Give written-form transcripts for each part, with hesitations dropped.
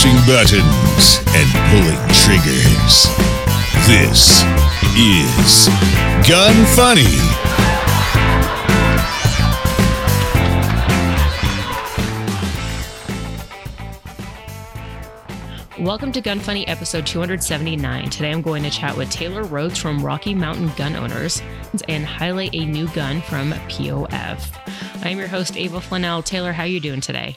pushing buttons and pulling triggers. This is Gun Funny. Welcome to Gun Funny episode 279. Today I'm going to chat with Taylor Rhodes from Rocky Mountain Gun Owners and highlight a new gun from POF. I'm your host, Ava Flanell. Taylor, how are you doing today?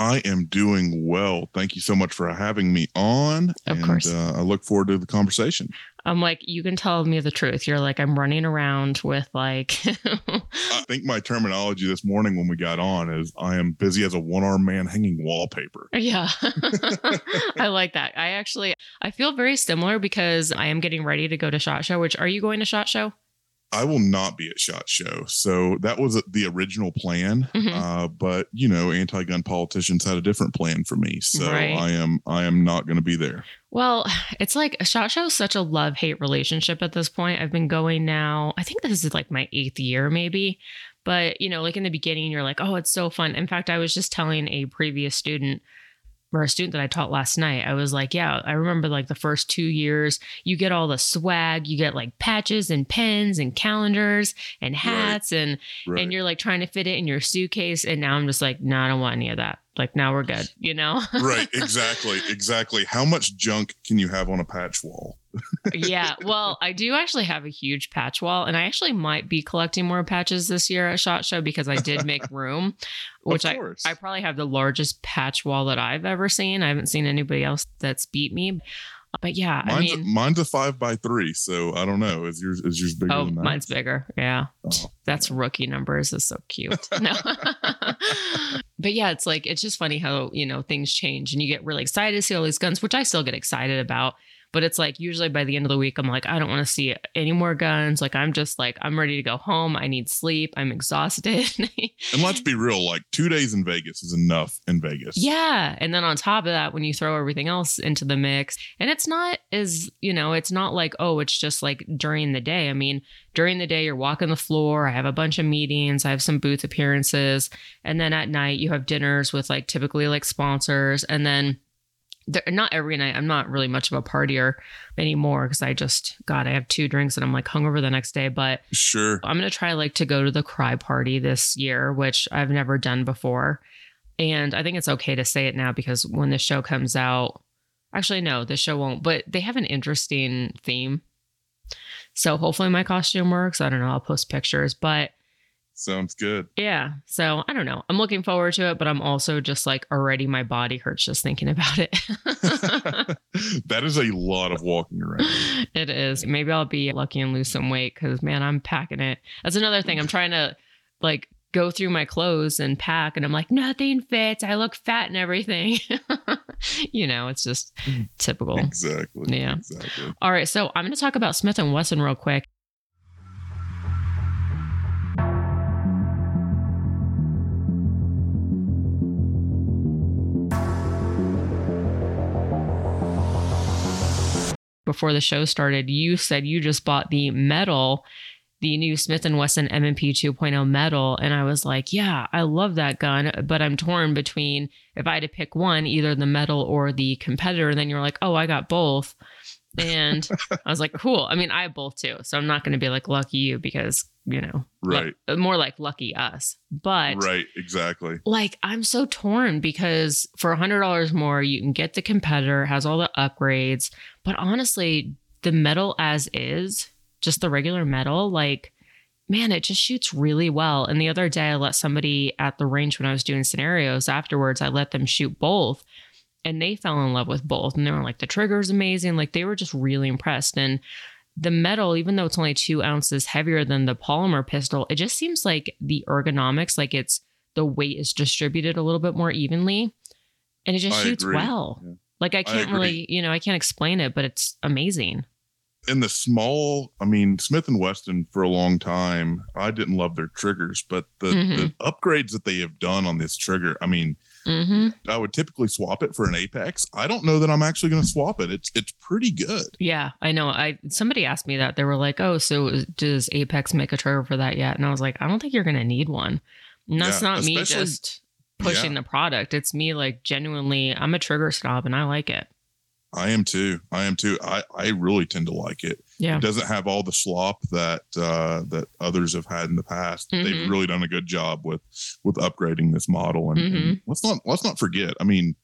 I am doing well. Thank you so much for having me on. Of course. I look forward to the conversation. I'm like, you can tell me the truth. You're like, I'm running around with like... I think my terminology this morning when we got on is I am busy as a one-armed man hanging wallpaper. Yeah. I like that. I feel very similar because I am getting ready to go to SHOT Show, which are you going to SHOT Show? I will not be at SHOT Show. So that was the original plan. Mm-hmm. But, you know, anti-gun politicians had a different plan for me. So right. I am not going to be there. Well, it's like a SHOT Show is such a love-hate relationship at this point. I've been going now. I think this is like my 8th year maybe. But, you know, like in the beginning, you're like, oh, it's so fun. In fact, I was just telling a student that I taught last night, I was like, yeah, I remember like the first 2 years, you get all the swag, you get like patches and pens and calendars and hats right. And you're like trying to fit it in your suitcase. And now I'm just like, no, I don't want any of that. Like now we're good, you know? Right. Exactly. Exactly. How much junk can you have on a patch wall? Yeah. Well, I do actually have a huge patch wall and I actually might be collecting more patches this year at SHOT Show because I did make room, which I probably have the largest patch wall that I've ever seen. I haven't seen anybody else that's beat me. But yeah, mine's a 5x3, so I don't know. Is yours bigger than mine? Mine's bigger. Yeah. Oh. That's rookie numbers. It's so cute. No. But yeah, it's like, it's just funny how, you know, things change and you get really excited to see all these guns, which I still get excited about. But it's like, usually by the end of the week, I'm like, I don't want to see any more guns. Like, I'm just like, I'm ready to go home. I need sleep. I'm exhausted. And let's be real, like 2 days in Vegas is enough in Vegas. Yeah. And then on top of that, when you throw everything else into the mix and it's not as, you know, it's not like, oh, it's just like during the day. I mean, during the day, you're walking the floor. I have a bunch of meetings. I have some booth appearances. And then at night you have dinners with like typically like sponsors and then. Not every night. I'm not really much of a partier anymore because I have 2 drinks and I'm like hungover the next day. But sure, I'm going to try like to go to the cry party this year, which I've never done before. And I think it's okay to say it now because when the show comes out, actually, no, the show won't, but they have an interesting theme. So hopefully my costume works. I don't know. I'll post pictures, but. Sounds good. Yeah. So I don't know. I'm looking forward to it, but I'm also just like already my body hurts just thinking about it. That is a lot of walking around. It is. Maybe I'll be lucky and lose some weight because man, I'm packing it. That's another thing. I'm trying to like go through my clothes and pack and I'm like, nothing fits. I look fat and everything. You know, it's just typical. Exactly. Yeah. Exactly. All right. So I'm going to talk about Smith & Wesson real quick. Before the show started, you said you just bought the medal, the new Smith & Wesson M&P 2.0 medal. And I was like, yeah, I love that gun, but I'm torn between if I had to pick one, either the medal or the competitor. And then you're like, oh, I got both. And I was like, cool. I mean, I have both too. So I'm not going to be like, lucky you because, you know, right. More like lucky us. But right. Exactly. Like I'm so torn because for $100 more, you can get the competitor, has all the upgrades. But honestly, the metal as is, just the regular metal, like, man, it just shoots really well. And the other day I let somebody at the range when I was doing scenarios afterwards, I let them shoot both and they fell in love with both. And they were like, the trigger is amazing. Like they were just really impressed. And the metal, even though it's only 2 ounces heavier than the polymer pistol, it just seems like the ergonomics, like it's the weight is distributed a little bit more evenly and it just shoots well. Yeah. Like I can't really, you know, I can't explain it, but it's amazing. And the small, I mean, Smith & Wesson for a long time, I didn't love their triggers, but the upgrades that they have done on this trigger, I mean, I would typically swap it for an Apex. I don't know that I'm actually going to swap it. It's pretty good. Yeah, I know. Somebody asked me that. They were like, oh, so does Apex make a trigger for that yet? And I was like, I don't think you're going to need one. And that's not me just... pushing the product. It's me, like, genuinely, I'm a trigger snob and I like it. I am too. I really tend to like it. Yeah. It doesn't have all the slop that that others have had in the past. Mm-hmm. They've really done a good job with upgrading this model. And, and let's not forget, I mean,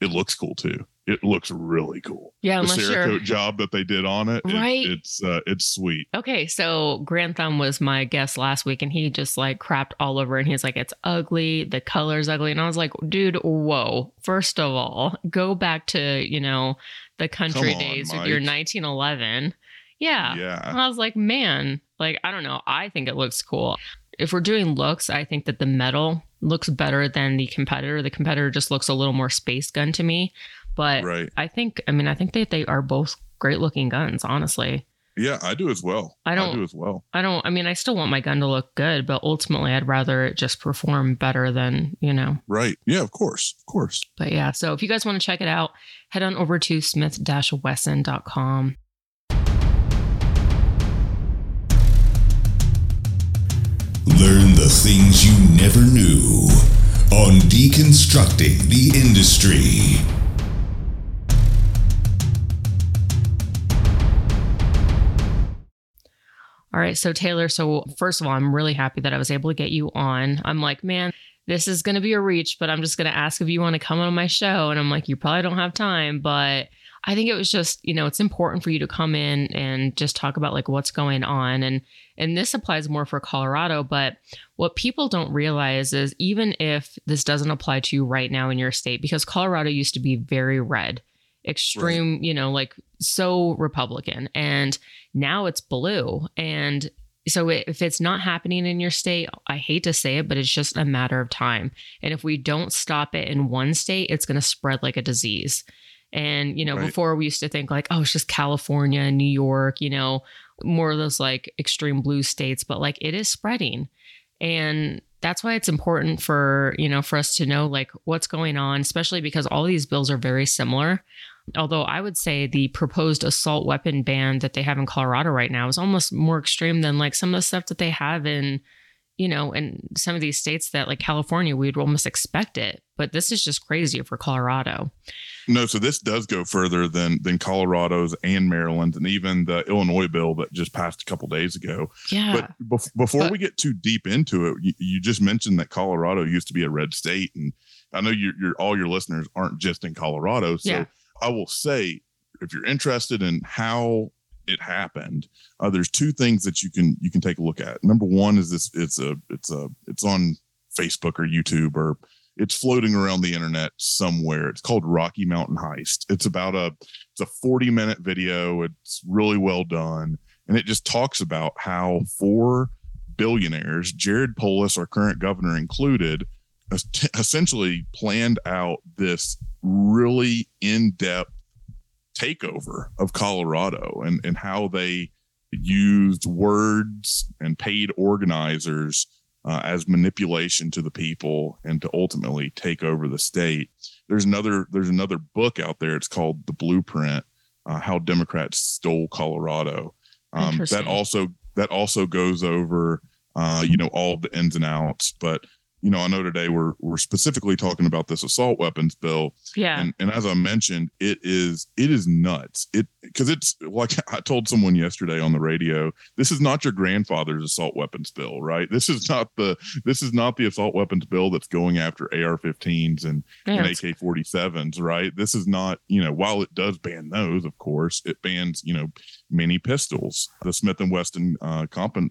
it looks cool too. It looks really cool. Yeah, the Cerakote job that they did on it, right? It's sweet. Okay, so Grand Thumb was my guest last week, and he just like crapped all over, and he's like, "It's ugly. The color's ugly." And I was like, "Dude, whoa! First of all, go back to the country days with your 1911." Yeah, yeah. And I was like, "Man, like I don't know. I think it looks cool." If we're doing looks, I think that the metal looks better than the competitor. The competitor just looks a little more space gun to me. But right. I think that they are both great looking guns, honestly. Yeah, I do as well. I still want my gun to look good, but ultimately I'd rather it just perform better than, Right. Yeah, of course. But yeah, so if you guys want to check it out, head on over to smith-wesson.com. Learn the things you never knew on Deconstructing the Industry. All right. So Taylor, first of all, I'm really happy that I was able to get you on. I'm like, man, this is going to be a reach, but I'm just going to ask if you want to come on my show. And I'm like, you probably don't have time, but I think it was just, it's important for you to come in and just talk about like what's going on. And this applies more for Colorado, but what people don't realize is even if this doesn't apply to you right now in your state, because Colorado used to be very red, extreme, right. So Republican, and now it's blue. And so if it's not happening in your state, I hate to say it, but it's just a matter of time. And if we don't stop it in one state, it's going to spread like a disease. And, right. Before we used to think like, oh, it's just California and New York, more of those like extreme blue states, but like it is spreading. And that's why it's important for us to know like what's going on, especially because all these bills are very similar. Although I would say the proposed assault weapon ban that they have in Colorado right now is almost more extreme than like some of the stuff that they have in, in some of these states that like California, we'd almost expect it. But this is just crazy for Colorado. No, so this does go further than Colorado's and Maryland's and even the Illinois bill that just passed a couple days ago. Yeah. But before we get too deep into it, you just mentioned that Colorado used to be a red state. And I know all your listeners aren't just in Colorado. So yeah. I will say, if you're interested in how it happened, there's two things that you can take a look at. Number one is this: it's on Facebook or YouTube, or it's floating around the internet somewhere. It's called Rocky Mountain Heist. It's about a 40-minute video. It's really well done, and it just talks about how four billionaires, Jared Polis, our current governor included, essentially planned out this really in-depth takeover of Colorado and how they used words and paid organizers as manipulation to the people and to ultimately take over the state. There's another book out there. It's called The Blueprint, How Democrats Stole Colorado. That also goes over, all the ins and outs, but I know today we're specifically talking about this assault weapons bill. Yeah. And as I mentioned, it is nuts. Because it's like I told someone yesterday on the radio, this is not your grandfather's assault weapons bill, right? This is not the assault weapons bill that's going after AR-15s and AK-47s, right? This is not, while it does ban those, of course, it bans, mini pistols. The Smith & Wesson the competition,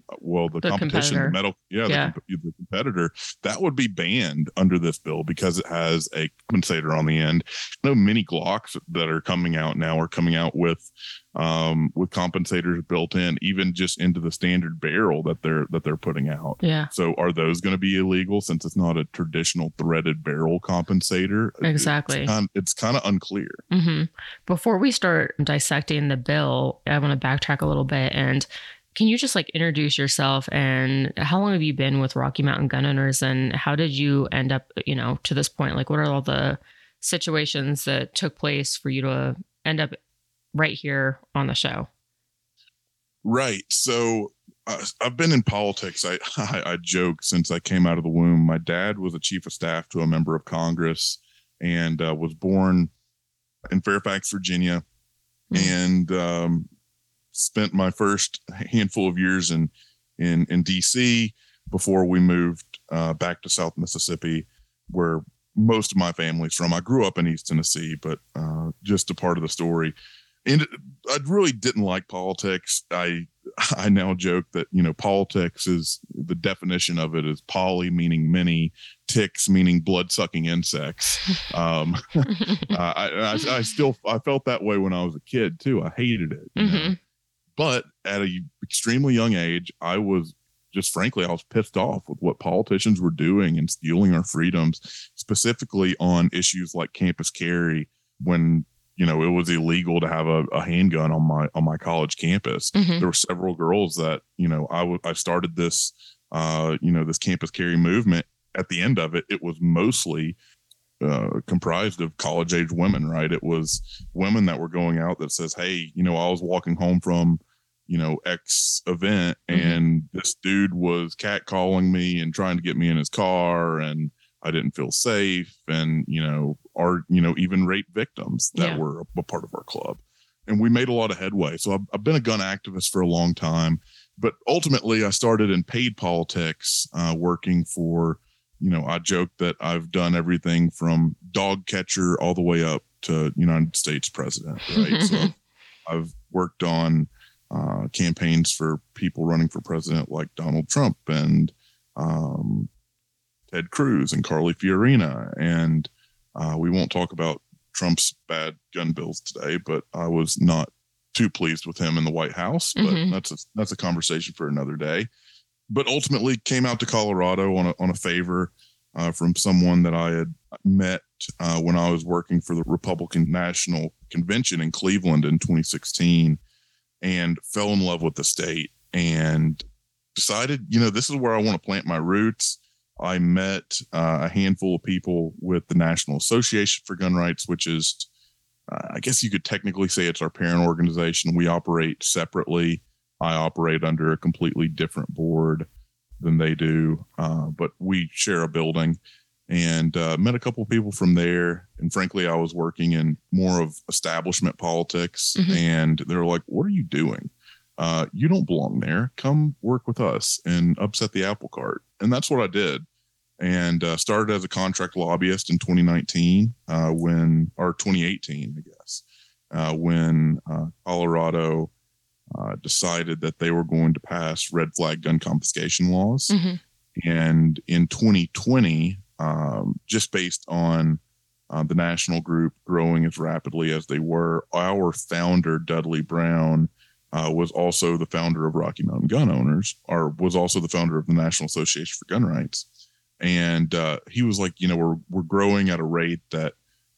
competitor. The competitor, that would be banned under this bill because it has a compensator on the end. No mini Glocks that are coming out now are coming out with compensators built in, even just into the standard barrel that they're putting out. Yeah. So are those going to be illegal since it's not a traditional threaded barrel compensator? Exactly. It's kind of unclear. Mm-hmm. Before we start dissecting the bill, I want to backtrack a little bit. And can you just like introduce yourself, and how long have you been with Rocky Mountain Gun Owners, and how did you end up, to this point? Like, what are all the situations that took place for you to end up right here on the show? Right. So I've been in politics. I joke since I came out of the womb. My dad was a chief of staff to a member of Congress and was born in Fairfax, Virginia, and spent my first handful of years in D.C. before we moved back to South Mississippi, where most of my family's from. I grew up in East Tennessee, but just a part of the story. And I really didn't like politics. I now joke that, you know, politics is, the definition of it is poly meaning many, ticks meaning blood sucking insects. I felt that way when I was a kid too. I hated it, you know? But at an extremely young age, I was just, frankly, I was pissed off with what politicians were doing and stealing our freedoms, specifically on issues like campus carry, when, you know, it was illegal to have a handgun on my college campus. Mm-hmm. There were several girls that, you know, I started this, you know, this campus carry movement. At the end of it, it was mostly comprised of college age women, right? It was women that were going out that says, hey, you know, I was walking home from, you know, X event, and this dude was catcalling me and trying to get me in his car, and I didn't feel safe, and, you know, even rape victims that were a part of our club. And we made a lot of headway. So I've been a gun activist for a long time, but ultimately I started in paid politics, working for, you know, I joke that I've done everything from dog catcher all the way up to United States president, right? So I've worked on campaigns for people running for president like Donald Trump and, Ted Cruz and Carly Fiorina. And we won't talk about Trump's bad gun bills today, but I was not too pleased with him in the White House, but that's a conversation for another day. But ultimately came out to Colorado on a favor from someone that I had met when I was working for the Republican National Convention in Cleveland in 2016, and fell in love with the state and decided, you know, this is where I want to plant my roots. I met a handful of people with the National Association for Gun Rights, which is, I guess you could technically say it's our parent organization. We operate separately. I operate under a completely different board than they do, but we share a building, and met a couple of people from there. And frankly, I was working in more of establishment politics, and they're like, what are you doing? You don't belong there. Come work with us and upset the apple cart. And that's what I did. And started as a contract lobbyist in 2019, 2018, I guess, when Colorado decided that they were going to pass red flag gun confiscation laws. And in 2020, just based on the national group growing as rapidly as they were, our founder, Dudley Brown, was also the founder of Rocky Mountain Gun Owners, or was also the founder of the National Association for Gun Rights. And he was like, you know, we're growing at a rate that,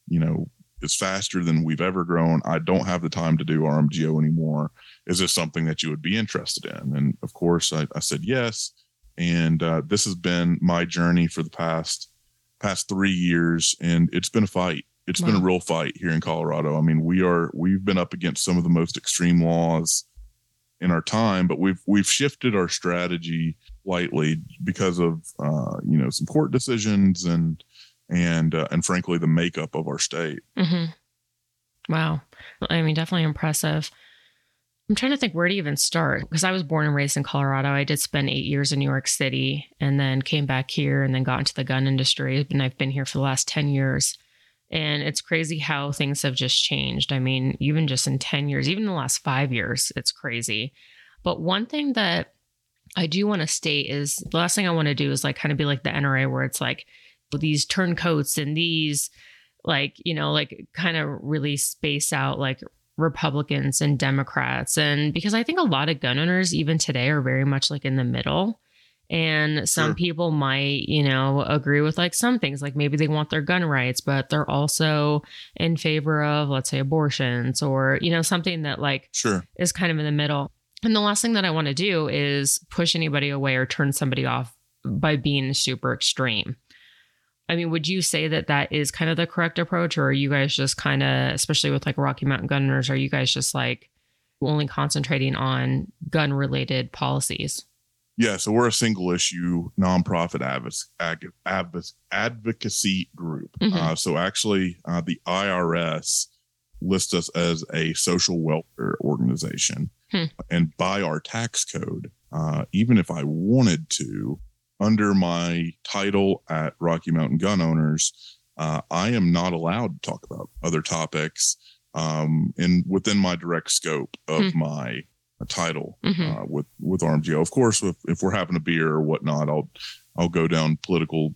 you know, is faster than we've ever grown. I don't have the time to do RMGO anymore. Is this something that you would be interested in? And of course, I said yes. And this has been my journey for the past 3 years, and it's been a fight. It's been a real fight here in Colorado. I mean, we've been up against some of the most extreme laws in our time, but we've shifted our strategy lightly because of, you know, some court decisions and frankly, the makeup of our state. Wow. I mean, definitely impressive. I'm trying to think where to even start, because I was born and raised in Colorado. I did spend 8 years in New York City and then came back here and then got into the gun industry. And I've been here for the last 10 years. And it's crazy how things have just changed. I mean, even just in 10 years, even the last 5 years, it's crazy. But one thing that I do want to state is, the last thing I want to do is like kind of be like the NRA, where it's like these turncoats and these, like, you know, like kind of really space out like Republicans and Democrats. And because I think a lot of gun owners even today are very much like in the middle. And some people might, you know, agree with like some things, like maybe they want their gun rights, but they're also in favor of, let's say, abortions or, you know, something that like is kind of in the middle. And the last thing that I want to do is push anybody away or turn somebody off by being super extreme. I mean, would you say that that is kind of the correct approach, or are you guys just kind of, especially with like Rocky Mountain Gunners, are you guys just like, only concentrating on gun related policies? Yeah, so we're a single issue nonprofit advocacy group. Mm-hmm. So actually, the IRS lists us as a social welfare organization. Hmm. And by our tax code, even if I wanted to, under my title at Rocky Mountain Gun Owners, I am not allowed to talk about other topics and within my direct scope of my title with RMGO. Of course, if we're having a beer or whatnot, I'll go down political,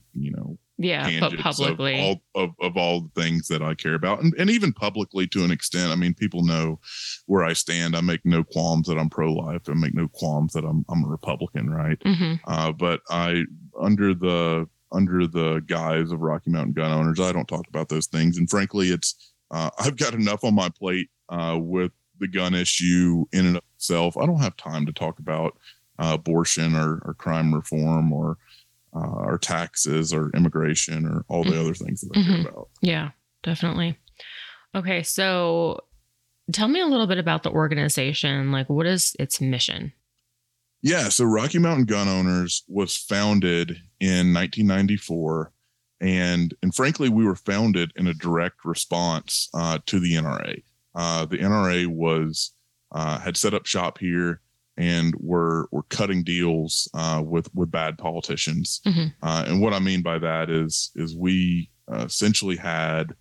but publicly of all the things that I care about, and even publicly to an extent. I mean, people know where I stand. I make no qualms that I'm pro-life. I make no qualms that I'm a Republican, right? Mm-hmm. But I under the guise of Rocky Mountain Gun Owners, I don't talk about those things. And frankly, it's I've got enough on my plate with the gun issue in and of itself. I don't have time to talk about abortion or crime reform or taxes or immigration or all the other things that I care about. Yeah, definitely. Okay, so tell me a little bit about the organization. Like, what is its mission? Yeah, so Rocky Mountain Gun Owners was founded in 1994. And frankly, we were founded in a direct response to the NRA. The NRA had set up shop here and were cutting deals with bad politicians. Mm-hmm. And what I mean by that is we essentially had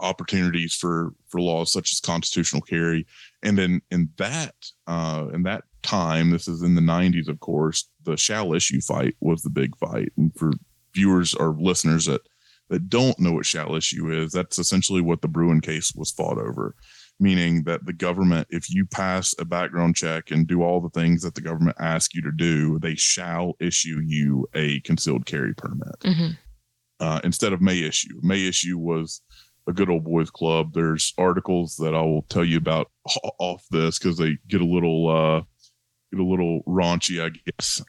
opportunities for laws such as constitutional carry. And then in that time, this is in the 90s, of course, the shall issue fight was the big fight. And for viewers or listeners that don't know what shall issue is, that's essentially what the Bruen case was fought over, meaning that the government, if you pass a background check and do all the things that the government asks you to do, they shall issue you a concealed carry permit instead of may issue. May issue was a good old boys club. There's articles that I will tell you about off this because they get a little raunchy, I guess,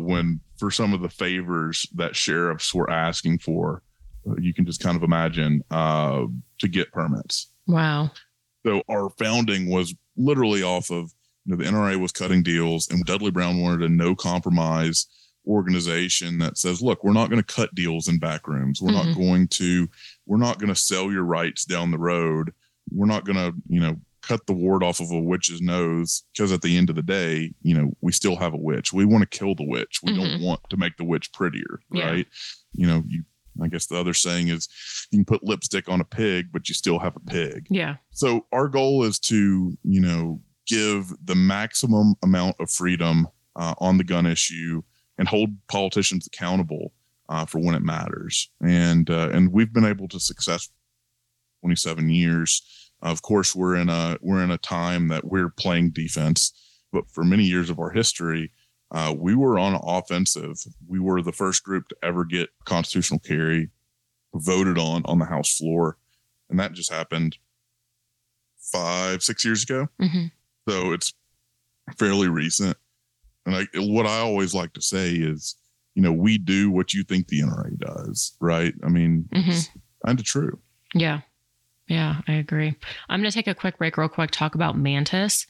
when for some of the favors that sheriffs were asking for, you can just kind of imagine to get permits. Wow. So our founding was literally off of, the NRA was cutting deals and Dudley Brown wanted a no compromise organization that says, look, we're not going to cut deals in back rooms. We're not going to, we're not going to sell your rights down the road. We're not going to, cut the wart off of a witch's nose, because at the end of the day, we still have a witch. We want to kill the witch. We don't want to make the witch prettier, right? Yeah. I guess the other saying is you can put lipstick on a pig, but you still have a pig. Yeah. So our goal is to, give the maximum amount of freedom on the gun issue and hold politicians accountable for when it matters. And we've been able to successfully 27 years. Of course, we're in a time that we're playing defense, but for many years of our history, we were on offensive. We were the first group to ever get constitutional carry voted on the House floor, and that just happened 5-6 years ago. Mm-hmm. So it's fairly recent. And what I always like to say is, we do what you think the NRA does, right? I mean, it's kind of true. Yeah. Yeah, I agree. I'm going to take a quick break real quick, talk about Mantis.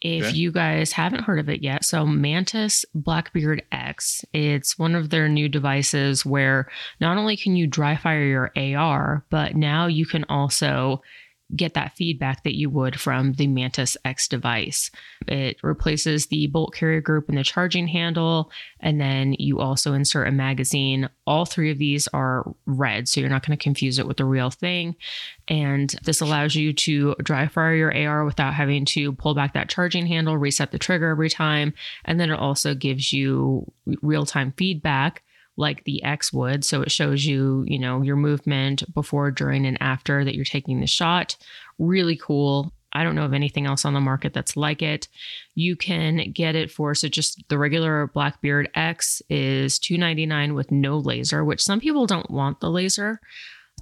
If you guys haven't heard of it yet, so Mantis Blackbeard X, it's one of their new devices where not only can you dry fire your AR, but now you can also get that feedback that you would from the Mantis X device. It replaces the bolt carrier group and the charging handle, and then you also insert a magazine. All three of these are red, so you're not going to confuse it with the real thing. And this allows you to dry fire your AR without having to pull back that charging handle, reset the trigger every time, and then it also gives you real-time feedback like the X would. So it shows you, your movement before, during, and after that you're taking the shot. Really cool. I don't know of anything else on the market that's like it. You can get it for, so just the regular Blackbeard X is $299 with no laser, which some people don't want the laser,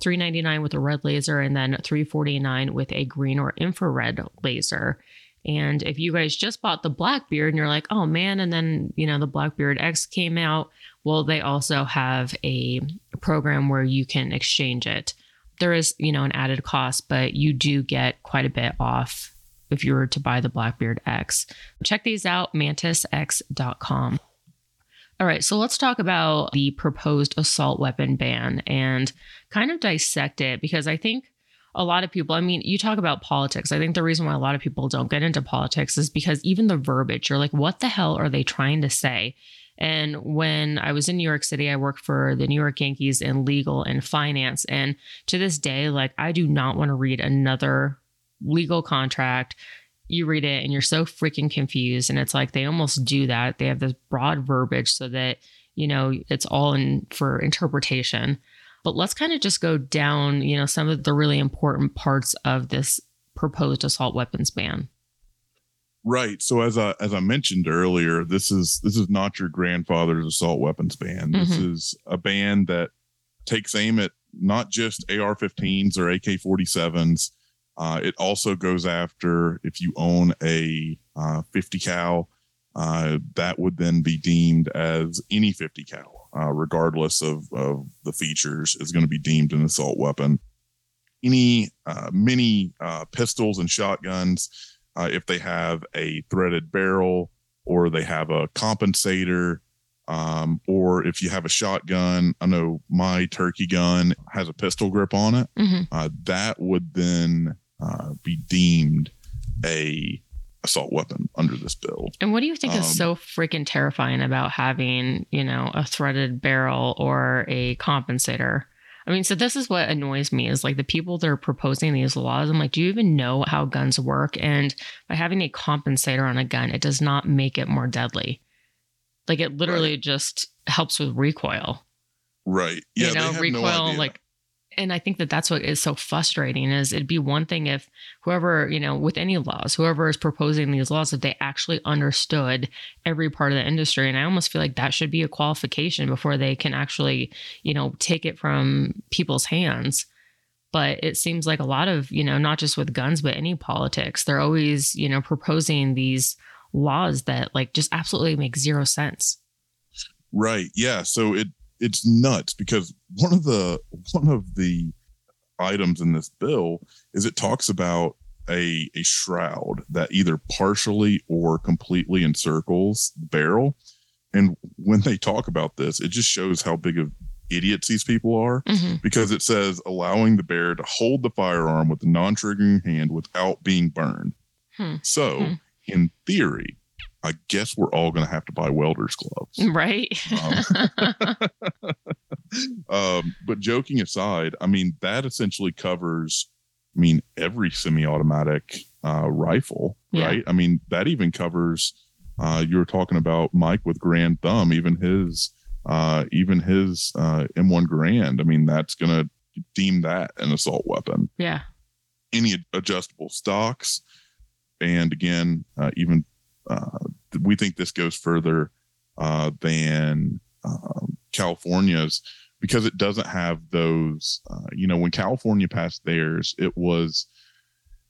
$399 with a red laser, and then $349 with a green or infrared laser. And if you guys just bought the Blackbeard and you're like, oh man, and then, the Blackbeard X came out, Well, they also have a program where you can exchange it. There is, you know, an added cost, but you do get quite a bit off if you were to buy the Blackbeard X. Check these out, mantisx.com. All right, so let's talk about the proposed assault weapon ban and kind of dissect it, because I think a lot of people, I mean, you talk about politics. I think the reason why a lot of people don't get into politics is because even the verbiage, you're like, what the hell are they trying to say? And when I was in New York City, I worked for the New York Yankees in legal and finance. And to this day, like, I do not want to read another legal contract. You read it and you're so freaking confused. And it's like, they almost do that. They have this broad verbiage so that, you know, it's all in for interpretation. But let's kind of just go down, you know, some of the really important parts of this proposed assault weapons ban. Right. So as I mentioned earlier, this is not your grandfather's assault weapons ban. Mm-hmm. This is a ban that takes aim at not just AR-15s or AK-47s. It also goes after if you own a 50 cal, that would then be deemed as any 50 cal, regardless of the features, is going to be deemed an assault weapon. Any many pistols and shotguns, if they have a threaded barrel or they have a compensator, or if you have a shotgun, I know my turkey gun has a pistol grip on it, mm-hmm. That would then be deemed a assault weapon under this bill. And what do you think is so freaking terrifying about having, you know, a threaded barrel or a compensator? I mean, so this is what annoys me is like the people that are proposing these laws. I'm like, do you even know how guns work? And by having a compensator on a gun, it does not make it more deadly. Like it literally just helps with recoil. Right. Yeah. You know, recoil, no, like, and I think that that's what is so frustrating is it'd be one thing if whoever, you know, with any laws, whoever is proposing these laws, if they actually understood every part of the industry. And I almost feel like that should be a qualification before they can actually, you know, take it from people's hands. But it seems like a lot of, you know, not just with guns, but any politics, they're always, you know, proposing these laws that like just absolutely make zero sense. Right. Yeah. So it's nuts because one of the items in this bill is it talks about a shroud that either partially or completely encircles the barrel. And when they talk about this, it just shows how big of idiots these people are, mm-hmm. because it says allowing the bearer to hold the firearm with the non-triggering hand without being burned. So in theory, I guess we're all going to have to buy welder's gloves. Right. But joking aside, I mean, that essentially covers, I mean, every semi-automatic rifle, yeah. Right? I mean, that even covers, you were talking about Mike with Grand Thumb, even his M1 Grand. I mean, that's going to deem that an assault weapon. Yeah. Any adjustable stocks. And again, we think this goes further than California's because it doesn't have those, you know, when California passed theirs,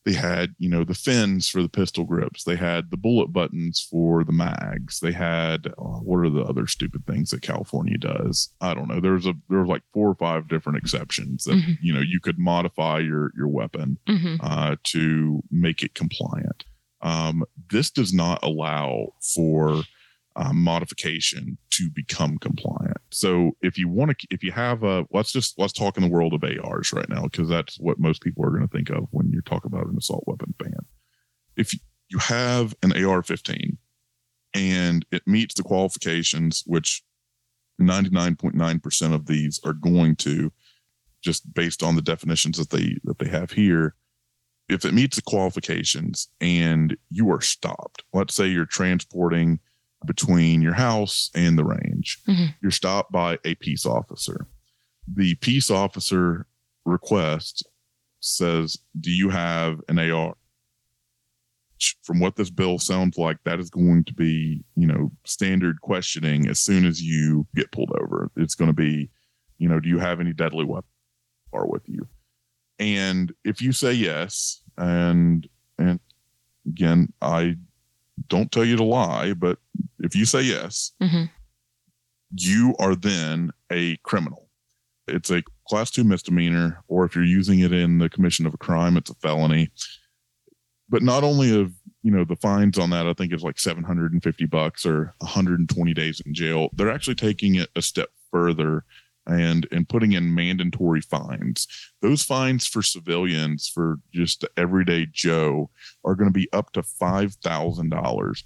they had, you know, the fins for the pistol grips. They had the bullet buttons for the mags. They had, what are the other stupid things that California does? I don't know. There were like 4 or 5 different exceptions that, mm-hmm. you know, you could modify your weapon mm-hmm. To make it compliant. This does not allow for modification to become compliant. So let's talk in the world of ARs right now, because that's what most people are going to think of when you talk about an assault weapon ban. If you have an AR-15 and it meets the qualifications, which 99.9% of these are going to, just based on the definitions that they have here, if it meets the qualifications and you are stopped, let's say you're transporting between your house and the range, mm-hmm. you're stopped by a peace officer. The peace officer request says, do you have an AR? From what this bill sounds like, that is going to be, you know, standard questioning. As soon as you get pulled over, it's going to be, you know, do you have any deadly weapon or with you? And if you say yes, and again, I don't tell you to lie, but if you say yes, mm-hmm. you are then a criminal. It's a class 2 misdemeanor, or if you're using it in the commission of a crime, it's a felony. But not only of, you know, the fines on that, I think it's like $750 or 120 days in jail. They're actually taking it a step further and putting in mandatory fines. Those fines for civilians, for just the everyday Joe, are going to be up to $5,000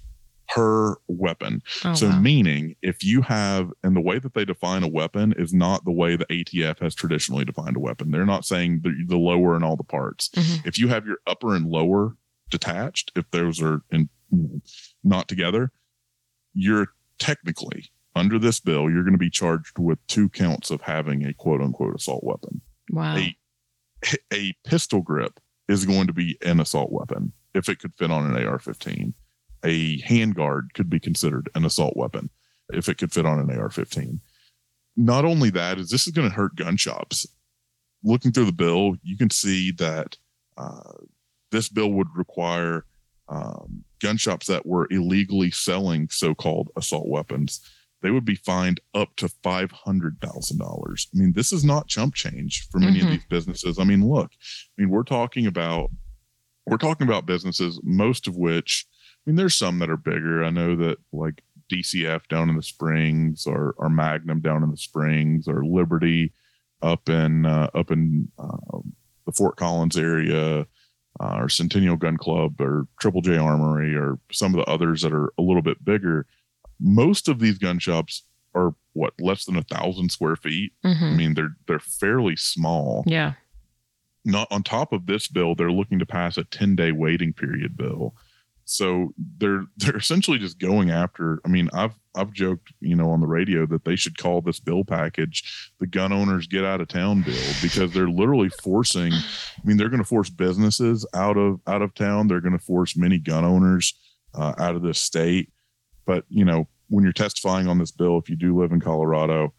per weapon. Oh, so wow. Meaning if you have, and the way that they define a weapon is not the way the ATF has traditionally defined a weapon. They're not saying the lower and all the parts. Mm-hmm. If you have your upper and lower detached, if those are not together, you're technically under this bill, you're going to be charged with 2 counts of having a quote unquote assault weapon. Wow. A pistol grip is going to be an assault weapon if it could fit on an AR-15. A handguard could be considered an assault weapon if it could fit on an AR-15. Not only that, is this is going to hurt gun shops. Looking through the bill, you can see that this bill would require gun shops that were illegally selling so-called assault weapons. They would be fined up to $500,000. I mean, this is not chump change for many mm-hmm. of these businesses. I mean, look, I mean, we're talking about businesses, most of which, I mean, there's some that are bigger. I know that like DCF down in the Springs, or Magnum down in the Springs, or Liberty up in the Fort Collins area, or Centennial Gun Club, or Triple J Armory, or some of the others that are a little bit bigger. Most of these gun shops are less than 1,000 square feet. Mm-hmm. I mean, they're fairly small. Yeah. Not on top of this bill, they're looking to pass a 10-day waiting period bill. So they're essentially just going after, I mean, I've joked, you know, on the radio that they should call this bill package the gun owners get out of town bill, because they're literally forcing, I mean, they're going to force businesses out of town. They're going to force many gun owners out of this state. But, you know, when you're testifying on this bill, if you do live in Colorado,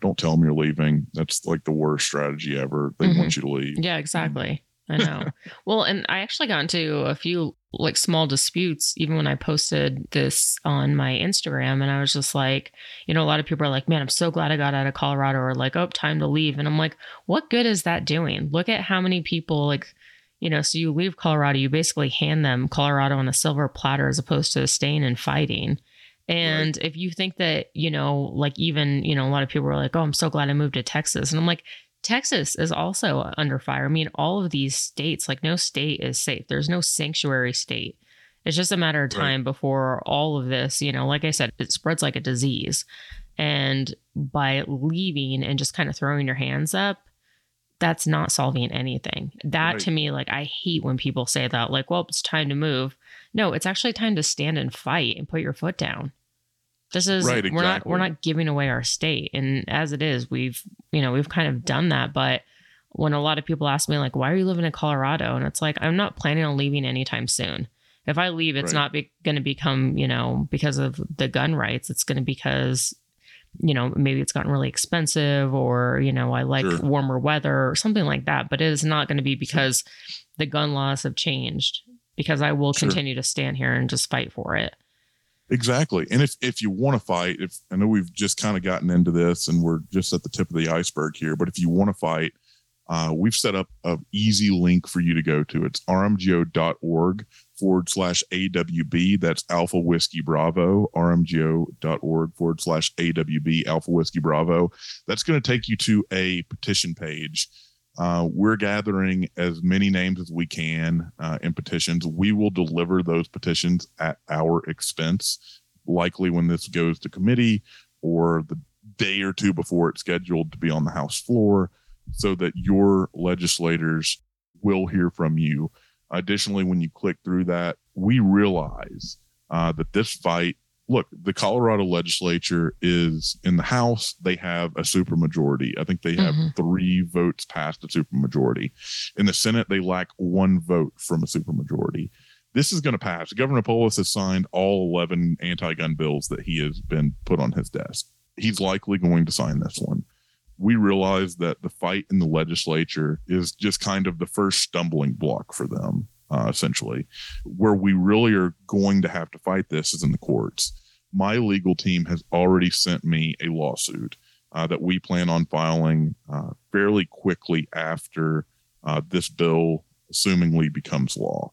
don't tell them you're leaving. That's like the worst strategy ever. They mm-hmm. want you to leave. Yeah, exactly. I know. Well, and I actually got into a few like small disputes, even when I posted this on my Instagram, and I was just like, you know, a lot of people are like, man, I'm so glad I got out of Colorado, or like, oh, time to leave. And I'm like, what good is that doing? Look at how many people like, you know, so you leave Colorado, you basically hand them Colorado on a silver platter as opposed to staying and fighting. And right. If you think that, you know, like even, you know, a lot of people are like, oh, I'm so glad I moved to Texas. And I'm like, Texas is also under fire. I mean, all of these states, like no state is safe. There's no sanctuary state. It's just a matter of time right. before all of this, you know, like I said, it spreads like a disease. And by leaving and just kind of throwing your hands up, that's not solving anything. That right. to me, like, I hate when people say that, like, well, it's time to move. No, it's actually time to stand and fight and put your foot down. This is right, exactly. we're not giving away our state, and as it is, we've kind of done that. But when a lot of people ask me like, why are you living in Colorado? And it's like, I'm not planning on leaving anytime soon. If I leave, it's right. not going to become, you know, because of the gun rights. It's going to because, you know, maybe it's gotten really expensive, or, you know, I like sure. warmer weather or something like that. But it is not going to be because sure. the gun laws have changed, because I will sure. continue to stand here and just fight for it. Exactly. And if you want to fight, if I know we've just kind of gotten into this and we're just at the tip of the iceberg here, but if you want to fight, we've set up an easy link for you to go to. It's rmgo.org/AWB. That's Alpha Whiskey Bravo, rmgo.org/AWB, Alpha Whiskey Bravo. That's going to take you to a petition page. We're gathering as many names as we can in petitions. We will deliver those petitions at our expense, likely when this goes to committee or the day or two before it's scheduled to be on the House floor, so that your legislators will hear from you. Additionally, when you click through that, we realize that this fight, look, the Colorado legislature is in the House. They have a supermajority. I think they have mm-hmm. 3 votes past a supermajority. In the Senate, they lack 1 vote from a supermajority. This is going to pass. Governor Polis has signed all 11 anti-gun bills that he has been put on his desk. He's likely going to sign this one. We realize that the fight in the legislature is just kind of the first stumbling block for them. Essentially, where we really are going to have to fight this is in the courts. my legal team has already sent me a lawsuit that we plan on filing fairly quickly after this bill assumingly becomes law.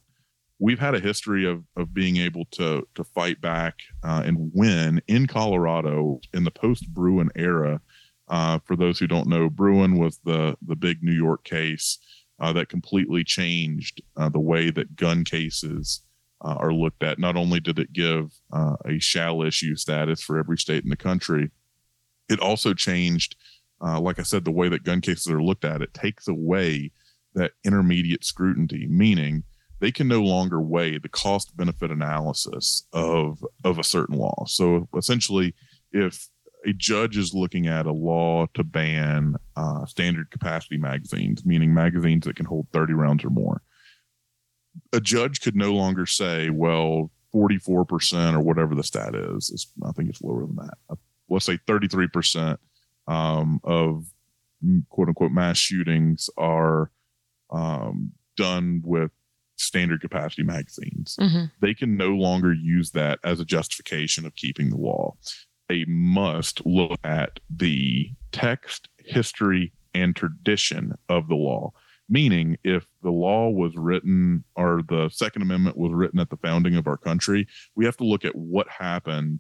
We've had a history of being able to fight back and win in Colorado in the post-Bruen era. For those who don't know, Bruen was the big New York case that completely changed the way that gun cases are looked at. Not only did it give a shall issue status for every state in the country, it also changed, like I said, the way that gun cases are looked at. It takes away that intermediate scrutiny, meaning they can no longer weigh the cost benefit analysis of a certain law. So essentially, if a judge is looking at a law to ban standard capacity magazines, meaning magazines that can hold 30 rounds or more, a judge could no longer say, well, 44% or whatever the stat is, I think it's lower than that. Let's say 33% of quote unquote mass shootings are done with standard capacity magazines. Mm-hmm. They can no longer use that as a justification of keeping the law. They must look at the text, history, and tradition of the law. Meaning, if the law was written or the Second Amendment was written at the founding of our country, we have to look at what happened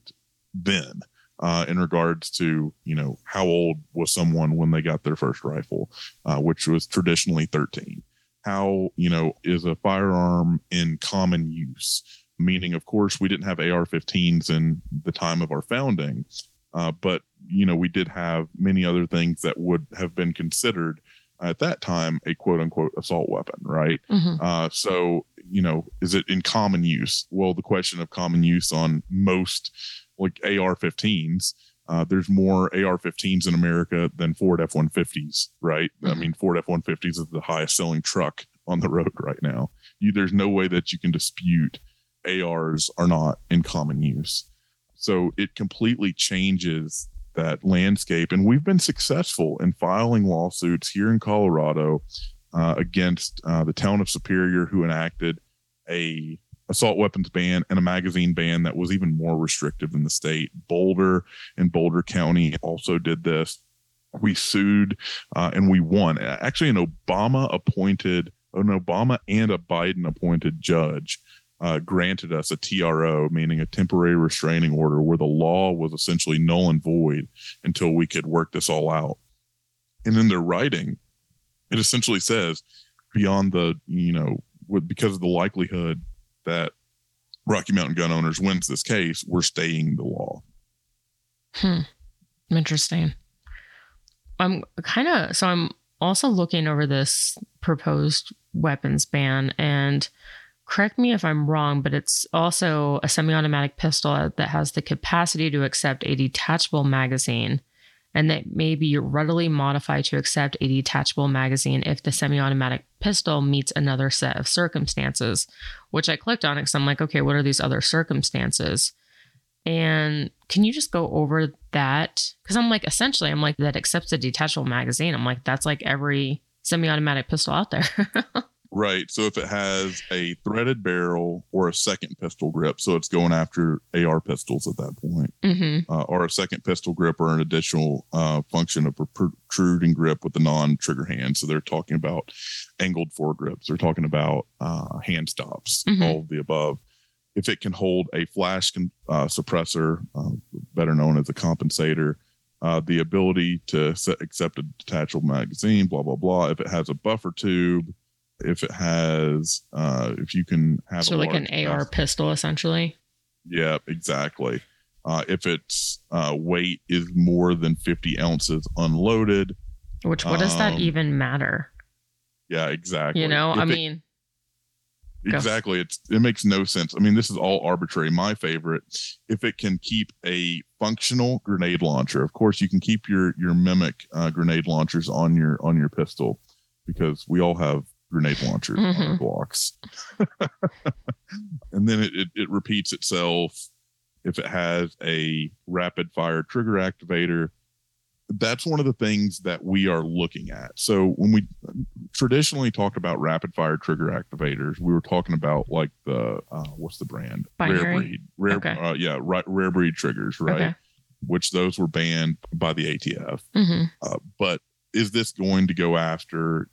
then in regards to, you know, how old was someone when they got their first rifle, which was traditionally 13. How, you know, is a firearm in common use? Meaning, of course, we didn't have AR-15s in the time of our founding, but, you know, we did have many other things that would have been considered at that time a quote unquote assault weapon, right? Mm-hmm. So, you know, is it in common use? Well, the question of common use on most like AR-15s, there's more AR-15s in America than Ford F-150s, right? Mm-hmm. I mean, Ford F-150s is the highest selling truck on the road right now. There's no way that you can dispute ARs are not in common use. So it completely changes that landscape. And we've been successful in filing lawsuits here in Colorado against the town of Superior, who enacted a assault weapons ban and a magazine ban that was even more restrictive than the state. Boulder and Boulder County also did this. We sued and we won. Actually, an Obama and a Biden appointed judge granted us a TRO, meaning a temporary restraining order, where the law was essentially null and void until we could work this all out. And in their writing, it essentially says beyond the, you know, because of the likelihood that Rocky Mountain Gun Owners wins this case, we're staying the law. Interesting. I'm also looking over this proposed weapons ban, and correct me if I'm wrong, but it's also a semi-automatic pistol that has the capacity to accept a detachable magazine, and that may be readily modified to accept a detachable magazine if the semi-automatic pistol meets another set of circumstances, which I clicked on because I'm like, okay, what are these other circumstances? And can you just go over that? Because I'm like, that accepts a detachable magazine. I'm like, that's like every semi-automatic pistol out there. Right. So if it has a threaded barrel or a second pistol grip, so it's going after AR pistols at that point, mm-hmm. Or a second pistol grip or an additional function of a protruding grip with the non-trigger hand. So they're talking about angled foregrips. They're talking about hand stops, mm-hmm. all of the above. If it can hold a flash suppressor, better known as a compensator, the ability to accept a detachable magazine, blah, blah, blah. If it has a buffer tube. If it has, if you can have so like an AR pistol, essentially. Yeah, exactly. If its weight is more than 50 ounces unloaded. Which, what does that even matter? Yeah, exactly. You know, exactly. It makes no sense. I mean, this is all arbitrary. My favorite, if it can keep a functional grenade launcher. Of course, you can keep your mimic grenade launchers on your pistol, because we all have grenade launcher mm-hmm. on our blocks. And then it repeats itself if it has a rapid fire trigger activator, that's one of the things that we are looking at. So when we traditionally talked about rapid fire trigger activators, we were talking about like the, what's the brand? Binary? Rare breed, okay. Rare breed triggers, right? Okay. Which those were banned by the ATF. Mm-hmm. But is this going to go after,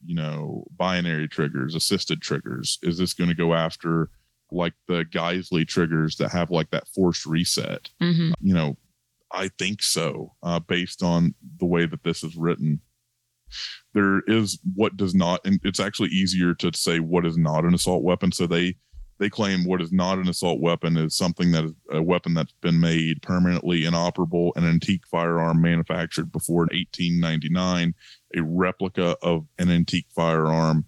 binary triggers, assisted triggers? Is this going to go after like the Geisley triggers that have like that forced reset? Mm-hmm. I think so, based on the way that this is written. There is what does not, and it's actually easier to say what is not an assault weapon. So they claim what is not an assault weapon is something that is a weapon that's been made permanently inoperable, an antique firearm manufactured before 1899, a replica of an antique firearm,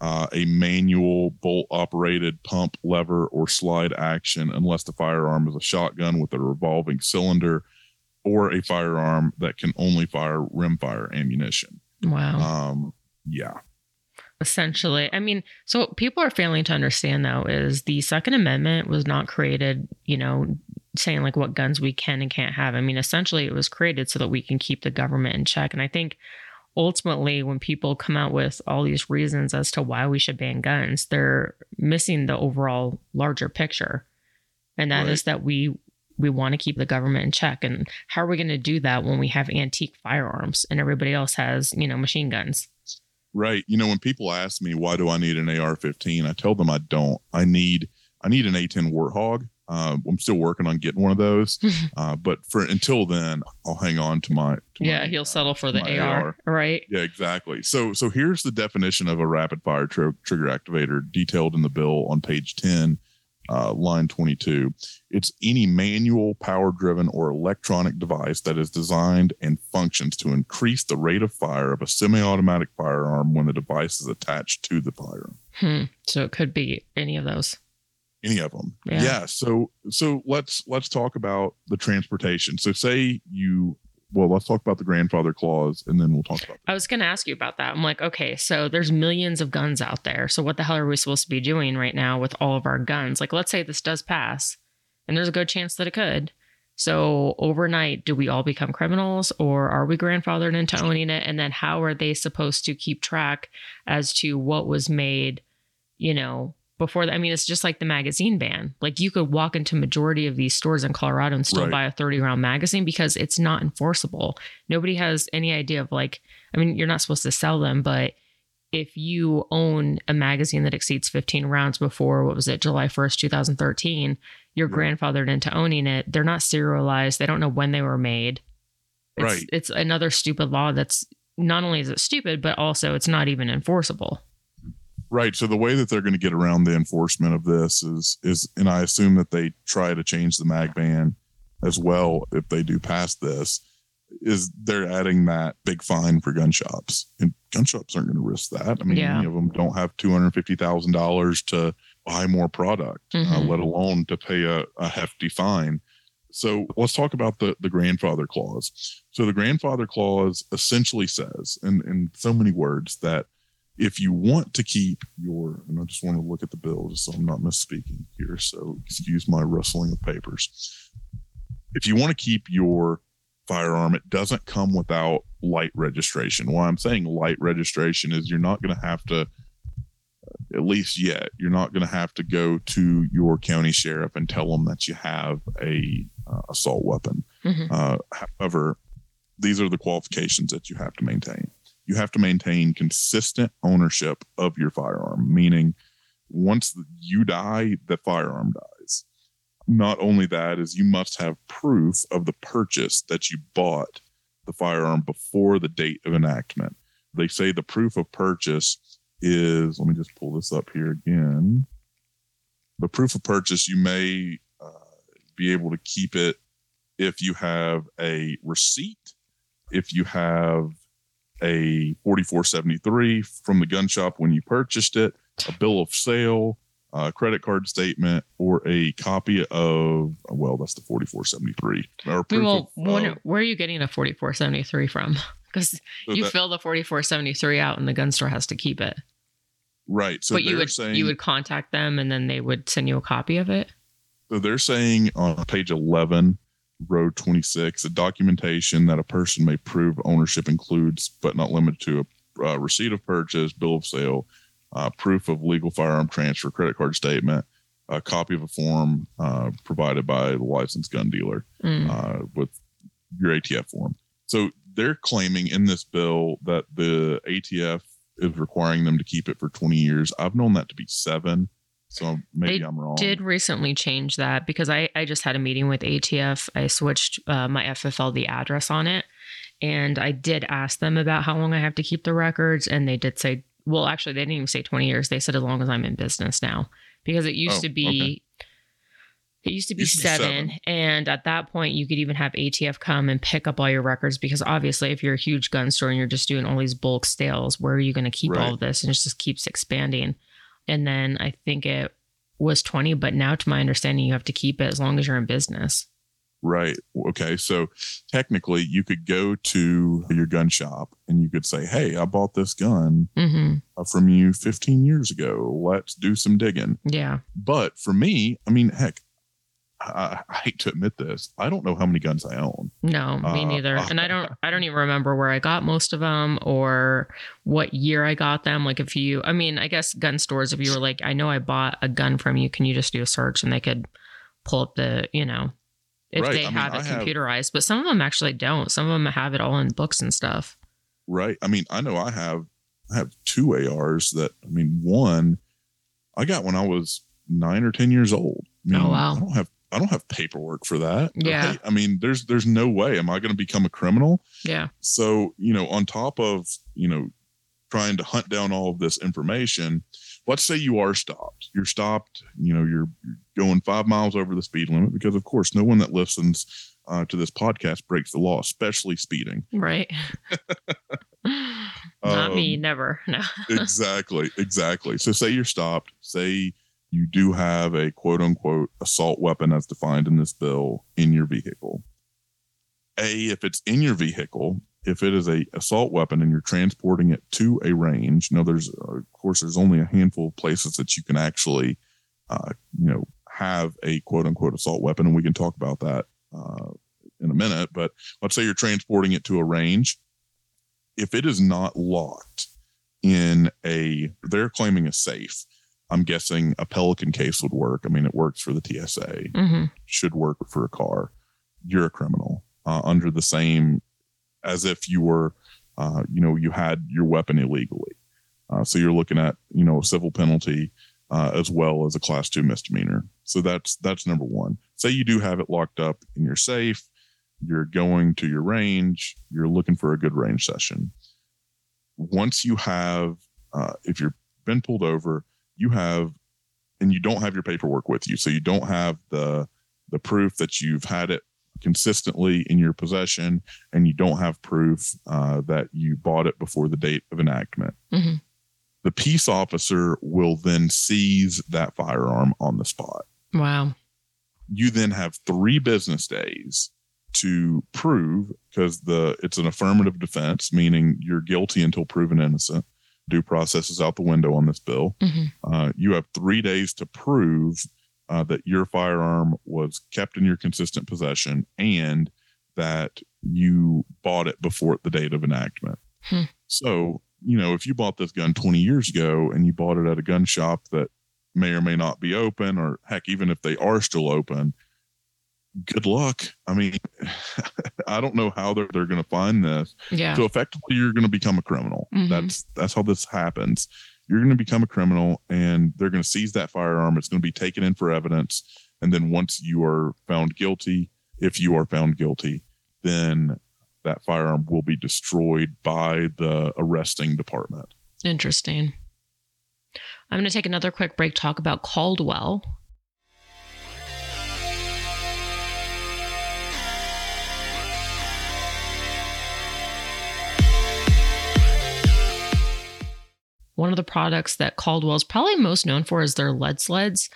a manual bolt-operated pump, lever, or slide action, unless the firearm is a shotgun with a revolving cylinder, or a firearm that can only fire rimfire ammunition. Wow. Yeah. Essentially. I mean, so what people are failing to understand, though, is the Second Amendment was not created, saying like what guns we can and can't have. I mean, essentially, it was created so that we can keep the government in check. And I think ultimately, when people come out with all these reasons as to why we should ban guns, they're missing the overall larger picture. And that is that we want to keep the government in check. And how are we going to do that when we have antique firearms and everybody else has, machine guns? Right. When people ask me, why do I need an AR-15? I tell them I don't. I need an A-10 Warthog. I'm still working on getting one of those. But until then, I'll hang on to my. He'll settle for the AR. Right. Yeah, exactly. So here's the definition of a rapid fire trigger activator detailed in the bill on page 10. Line 22. It's any manual, power-driven, or electronic device that is designed and functions to increase the rate of fire of a semi-automatic firearm when the device is attached to the firearm. So it could be any of those. Any of them. Yeah. So let's talk about the transportation. So let's talk about the grandfather clause, and then we'll talk about that. I was going to ask you about that. I'm like, okay, so there's millions of guns out there. So what the hell are we supposed to be doing right now with all of our guns? Like, let's say this does pass, and there's a good chance that it could. So overnight, do we all become criminals, or are we grandfathered into owning it? And then how are they supposed to keep track as to what was made, before that? I mean, it's just like the magazine ban. Like, you could walk into majority of these stores in Colorado and still buy a 30-round magazine because it's not enforceable. Nobody has any idea of you're not supposed to sell them, but if you own a magazine that exceeds 15 rounds before, July 1st, 2013, you're grandfathered into owning it. They're not serialized. They don't know when they were made. It's another stupid law that's not only is it stupid, but also it's not even enforceable. Right. So the way that they're going to get around the enforcement of this is, and I assume that they try to change the mag ban as well if they do pass this, is they're adding that big fine for gun shops. And gun shops aren't going to risk that. I mean, many of them don't have $250,000 to buy more product, let alone to pay a hefty fine. So let's talk about the grandfather clause. So the grandfather clause essentially says, in so many words, that if you want to keep and I just want to look at the bill just so I'm not misspeaking here, so excuse my rustling of papers. If you want to keep your firearm, it doesn't come without light registration. Why I'm saying light registration is you're not going to have to, at least yet, you're not going to have to go to your county sheriff and tell them that you have a assault weapon. However, these are the qualifications that you have to maintain. You have to maintain consistent ownership of your firearm, meaning once you die, the firearm dies. Not only that, is you must have proof of the purchase that you bought the firearm before the date of enactment. They say the proof of purchase is, let me just pull this up here again. The proof of purchase, you may be able to keep it if you have a receipt, if you have a 4473 from the gun shop when you purchased it, a bill of sale, a credit card statement, or a copy of, well, that's the 4473. Where are you getting a 4473 from? Because fill the 4473 out and the gun store has to keep it. Right. So but you would contact them and then they would send you a copy of it. So they're saying on page 11 Road 26, a documentation that a person may prove ownership includes, but not limited to, a receipt of purchase, bill of sale, proof of legal firearm transfer, credit card statement, a copy of a form provided by the licensed gun dealer with your ATF form. So they're claiming in this bill that the ATF is requiring them to keep it for 20 years. I've known that to be 7. So maybe I'm wrong. They did recently change that because I just had a meeting with ATF. I switched my FFL, the address on it. And I did ask them about how long I have to keep the records. And they did say, well, actually, they didn't even say 20 years. They said, as long as I'm in business now, because it used to be 7. And at that point, you could even have ATF come and pick up all your records, because obviously if you're a huge gun store and you're just doing all these bulk sales, where are you going to keep all of this? And it just keeps expanding. And then I think it was 20, but now to my understanding, you have to keep it as long as you're in business. Right. Okay. So technically you could go to your gun shop and you could say, hey, I bought this gun from you 15 years ago. Let's do some digging. Yeah. But for me, I mean, heck, I hate to admit this. I don't know how many guns I own. No, me neither. And I don't even remember where I got most of them or what year I got them. Like if you, I mean, I guess gun stores, if you were like, I know I bought a gun from you, can you just do a search? And they could pull up the, you know, if they have it computerized, but some of them actually don't. Some of them have it all in books and stuff. Right. I mean, I know I have 2 ARs that, I mean, one I got when I was 9 or 10 years old. I mean, oh, wow. I don't have paperwork for that. Yeah. Right? I mean, there's no way. Am I going to become a criminal? Yeah. So, you know, on top of, you know, trying to hunt down all of this information, let's say you are stopped. You're stopped, you know, you're going 5 miles over the speed limit, because of course, no one that listens to this podcast breaks the law, especially speeding. Right. Not me, never. No. Exactly. So say you're stopped, say you do have a quote unquote assault weapon as defined in this bill in your vehicle. If it's in your vehicle, if it is a assault weapon and you're transporting it to a range, you know, there's, of course, there's only a handful of places that you can actually, you know, have a quote unquote assault weapon. And we can talk about that in a minute, but let's say you're transporting it to a range. If it is not locked in they're claiming a safe. I'm guessing a Pelican case would work. I mean, it works for the TSA, should work for a car. You're a criminal under the same, as if you were, you know, you had your weapon illegally. So you're looking at, you know, a civil penalty as well as a class 2 misdemeanor. So that's number one. Say you do have it locked up in your safe, you're going to your range, you're looking for a good range session. Once you have, if you've been pulled over, you have, and you don't have your paperwork with you. So you don't have the proof that you've had it consistently in your possession, and you don't have proof that you bought it before the date of enactment. Mm-hmm. The peace officer will then seize that firearm on the spot. Wow. You then have 3 business days to prove, because it's an affirmative defense, meaning you're guilty until proven innocent. Due process is out the window on this bill. Mm-hmm. You have 3 days to prove that your firearm was kept in your consistent possession and that you bought it before the date of enactment. Hmm. So, you know, if you bought this gun 20 years ago and you bought it at a gun shop that may or may not be open, or heck, even if they are still open, good luck. I mean, I don't know how they're going to find this. Yeah. So effectively, you're going to become a criminal. Mm-hmm. That's how this happens. You're going to become a criminal, and they're going to seize that firearm. It's going to be taken in for evidence. And then once you are found guilty, if you are found guilty, then that firearm will be destroyed by the arresting department. Interesting. I'm going to take another quick break, talk about Caldwell. One of the products that Caldwell is probably most known for is their lead sleds.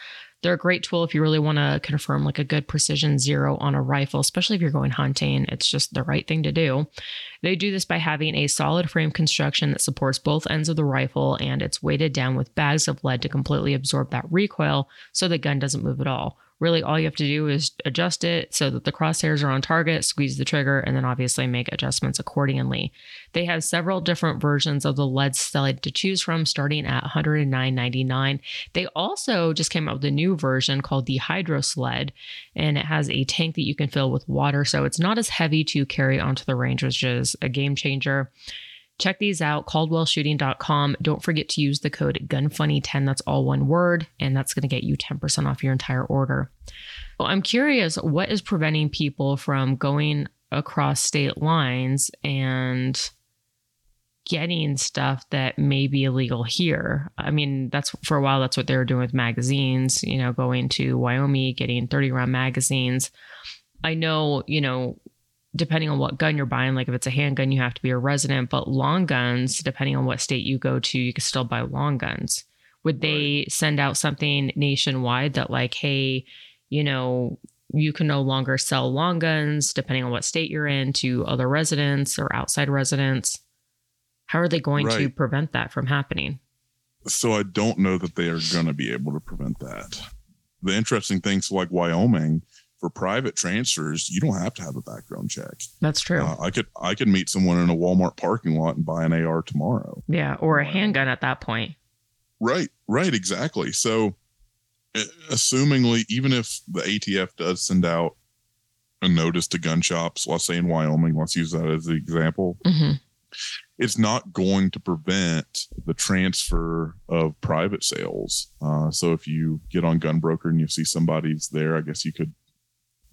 They're a great tool if you really want to confirm like a good precision 0 on a rifle, especially if you're going hunting. It's just the right thing to do. They do this by having a solid frame construction that supports both ends of the rifle, and it's weighted down with bags of lead to completely absorb that recoil so the gun doesn't move at all. really all you have to do is adjust it so that the crosshairs are on target, squeeze the trigger, and then obviously make adjustments accordingly. They have several different versions of the lead sled to choose from, starting at $109.99. They also just came out with a new version called the Hydro Sled, and it has a tank that you can fill with water, so it's not as heavy to carry onto the range, which is a game changer. Check these out, caldwellshooting.com. Don't forget to use the code GUNFUNNY10, that's all one word, and that's going to get you 10% off your entire order. Well, I'm curious, what is preventing people from going across state lines and getting stuff that may be illegal here? I mean, that's for a while, that's what they were doing with magazines, you know, going to Wyoming, getting 30-round magazines. I know, you know, depending on what gun you're buying, like if it's a handgun, you have to be a resident, but long guns, depending on what state you go to, you can still buy long guns. Would they send out something nationwide that like, hey, you know, you can no longer sell long guns, depending on what state you're in, to other residents or outside residents? How are they going to prevent that from happening? So I don't know that they are going to be able to prevent that. The interesting things like Wyoming, for private transfers, you don't have to have a background check. That's true. I could meet someone in a Walmart parking lot and buy an AR tomorrow. Yeah, or a handgun at that point. Right, exactly. So, assumingly, even if the ATF does send out a notice to gun shops, let's say in Wyoming, let's use that as an example, it's not going to prevent the transfer of private sales. So if you get on GunBroker and you see somebody's there, I guess you could,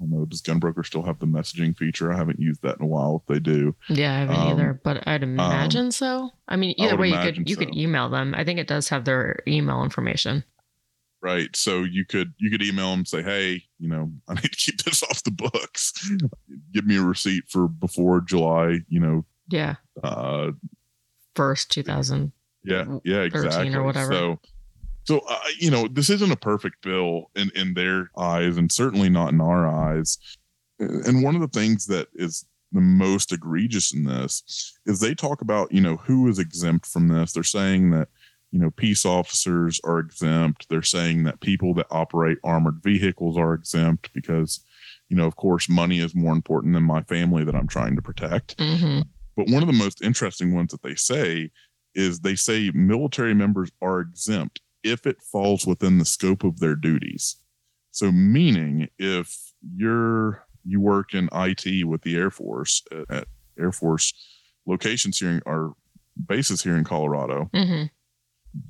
I don't know, does GunBroker still have the messaging feature? I haven't used that in a while. If they do, yeah, I haven't either. But I'd imagine so. I mean, either way, you could email them. I think it does have their email information. Right. So you could email them and say, hey, you know, I need to keep this off the books. Give me a receipt for before July. You know. Yeah. 1st, 2000. Yeah. Yeah. Exactly. Or whatever. So, you know, this isn't a perfect bill in their eyes, and certainly not in our eyes. And one of the things that is the most egregious in this is they talk about, you know, who is exempt from this. They're saying that, you know, peace officers are exempt. They're saying that people that operate armored vehicles are exempt because, you know, of course, money is more important than my family that I'm trying to protect. Mm-hmm. But one of the most interesting ones that they say is they say military members are exempt if it falls within the scope of their duties. So meaning if you work in IT with the Air Force at Air Force locations here or bases here in Colorado,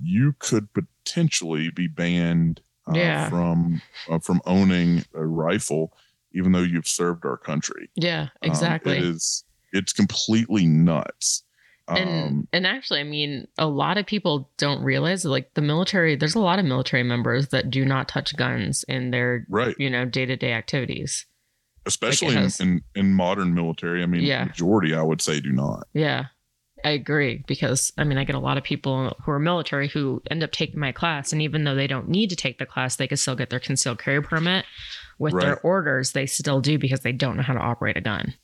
you could potentially be banned from owning a rifle, even though you've served our country. Yeah, exactly. It's completely nuts. And actually, I mean, a lot of people don't realize, like, the military, there's a lot of military members that do not touch guns in their, you know, day-to-day activities. Especially like in modern military. I mean, the majority, I would say, do not. Yeah, I agree. Because, I mean, I get a lot of people who are military who end up taking my class. And even though they don't need to take the class, they can still get their concealed carry permit. With their orders, they still do because they don't know how to operate a gun.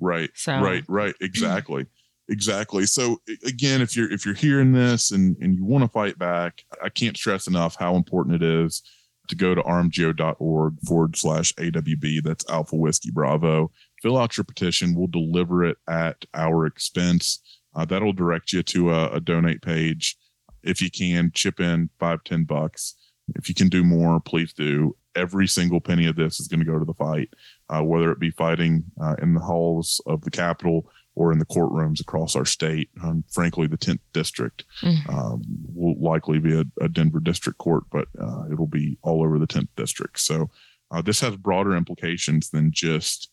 Right, so. Right, exactly. Exactly. So again, if you're hearing this and you want to fight back, I can't stress enough how important it is to go to armgo.org/AWB. That's Alpha Whiskey Bravo. Fill out your petition. We'll deliver it at our expense. That'll direct you to a donate page. If you can, chip in $5, $10. If you can do more, please do. Every single penny of this is going to go to the fight, whether it be fighting in the halls of the Capitol or in the courtrooms across our state. Frankly, the 10th district will likely be a Denver district court, but it'll be all over the 10th district. So this has broader implications than just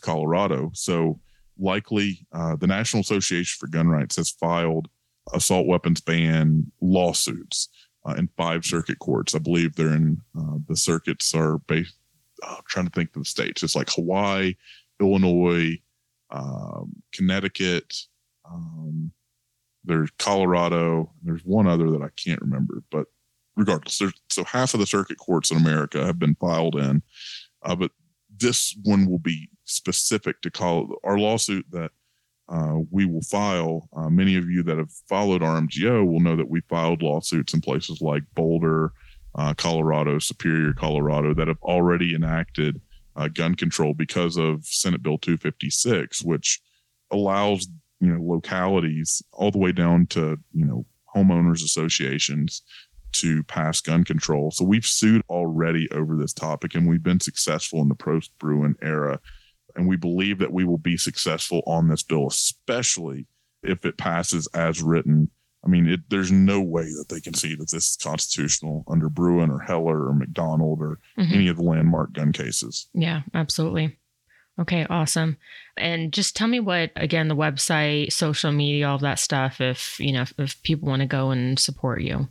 Colorado. So likely the National Association for Gun Rights has filed assault weapons ban lawsuits in 5 circuit courts. I believe they're in the circuits are based, I'm trying to think of the states. It's like Hawaii, Illinois, Connecticut, there's Colorado, and there's one other that I can't remember, but regardless, so half of the circuit courts in America have been filed in, but this one will be specific to our lawsuit that we will file. Many of you that have followed RMGO will know that we filed lawsuits in places like Boulder, Colorado, Superior, Colorado, that have already enacted gun control because of Senate Bill 256, which allows, you know, localities all the way down to, you know, homeowners associations to pass gun control. So we've sued already over this topic, and we've been successful in the post-Bruen era. And we believe that we will be successful on this bill, especially if it passes as written. I mean, there's no way that they can see that this is constitutional under Bruen or Heller or McDonald or any of the landmark gun cases. Yeah, absolutely. Okay, awesome. And just tell me what, again, the website, social media, all of that stuff, if people want to go and support you.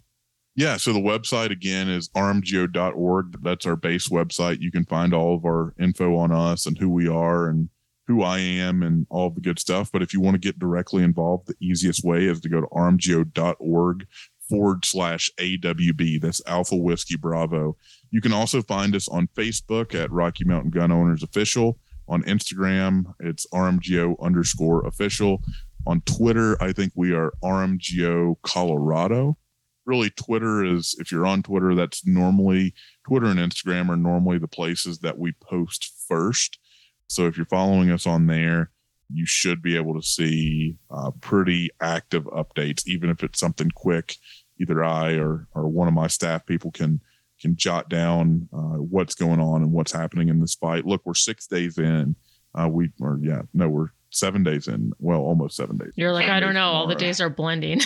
Yeah, so the website, again, is armgo.org. That's our base website. You can find all of our info on us and who we are and who I am and all the good stuff. But if you want to get directly involved, the easiest way is to go to armgo.org/AWB. That's Alpha Whiskey Bravo. You can also find us on Facebook at Rocky Mountain Gun Owners Official. On Instagram, it's RMGO_official. On Twitter, I think we are RMGO Colorado. Really, Twitter is, if you're on Twitter, that's normally, Twitter and Instagram are normally the places that we post first. So if you're following us on there, you should be able to see pretty active updates, even if it's something quick. Either I or one of my staff people can jot down what's going on and what's happening in this fight. Look, we're 6 days in. We're 7 days in. Well, almost 7 days. You're like, I don't know. Tomorrow. All the days are blending.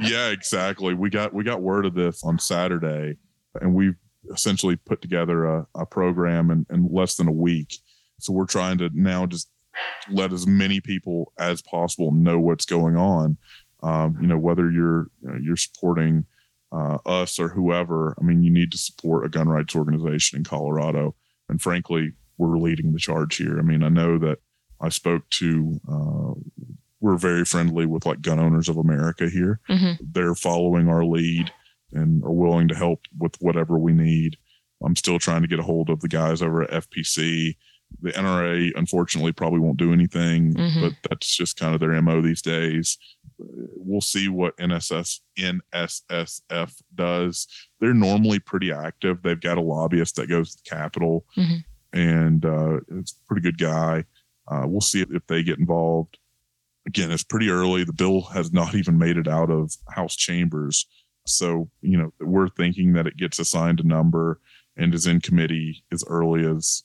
Yeah, exactly. We got word of this on Saturday, and we've essentially put together a program in less than a week. So we're trying to now just let as many people as possible know what's going on. Whether you're supporting us or whoever, I mean, you need to support a gun rights organization in Colorado. And frankly, we're leading the charge here. I mean, I know that I spoke to, we're very friendly with like Gun Owners of America here. Mm-hmm. They're following our lead and are willing to help with whatever we need. I'm still trying to get a hold of the guys over at FPC. The NRA, unfortunately, probably won't do anything, but that's just kind of their MO these days. We'll see what NSSF does. They're normally pretty active. They've got a lobbyist that goes to the Capitol, and it's a pretty good guy. We'll see if they get involved. Again, it's pretty early. The bill has not even made it out of House chambers. So, you know, we're thinking that it gets assigned a number and is in committee as early as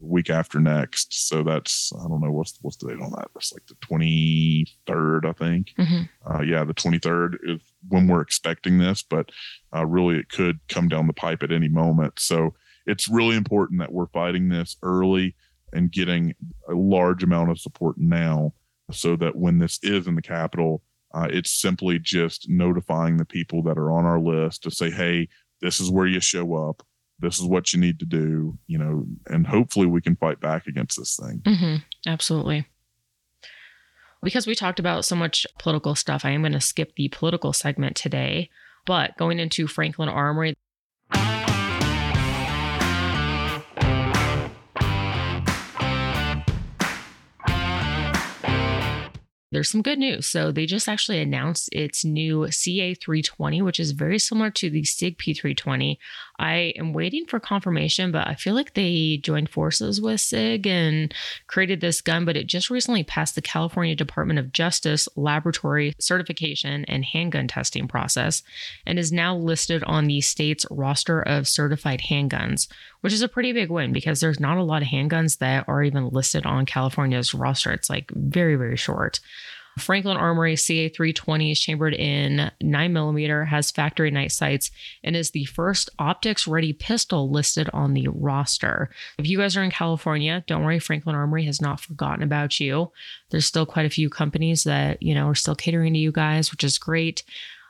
week after next. So that's, I don't know, what's the date on that? That's like the 23rd, I think. The 23rd is when we're expecting this, but really it could come down the pipe at any moment. So it's really important that we're fighting this early and getting a large amount of support now so that when this is in the Capitol, it's simply just notifying the people that are on our list to say, hey, this is where you show up. This is what you need to do, you know, and hopefully we can fight back against this thing. Mm-hmm. Absolutely. Because we talked about so much political stuff, I am going to skip the political segment today, but going into Franklin Armory. There's some good news. So they just actually announced its new CA320, which is very similar to the SIG P320. I am waiting for confirmation, but I feel like they joined forces with SIG and created this gun, but it just recently passed the California Department of Justice laboratory certification and handgun testing process and is now listed on the state's roster of certified handguns, which is a pretty big win because there's not a lot of handguns that are even listed on California's roster. It's like very, very short. Franklin Armory CA320 is chambered in 9mm, has factory night sights, and is the first optics-ready pistol listed on the roster. If you guys are in California, don't worry, Franklin Armory has not forgotten about you. There's still quite a few companies that, you know, are still catering to you guys, which is great.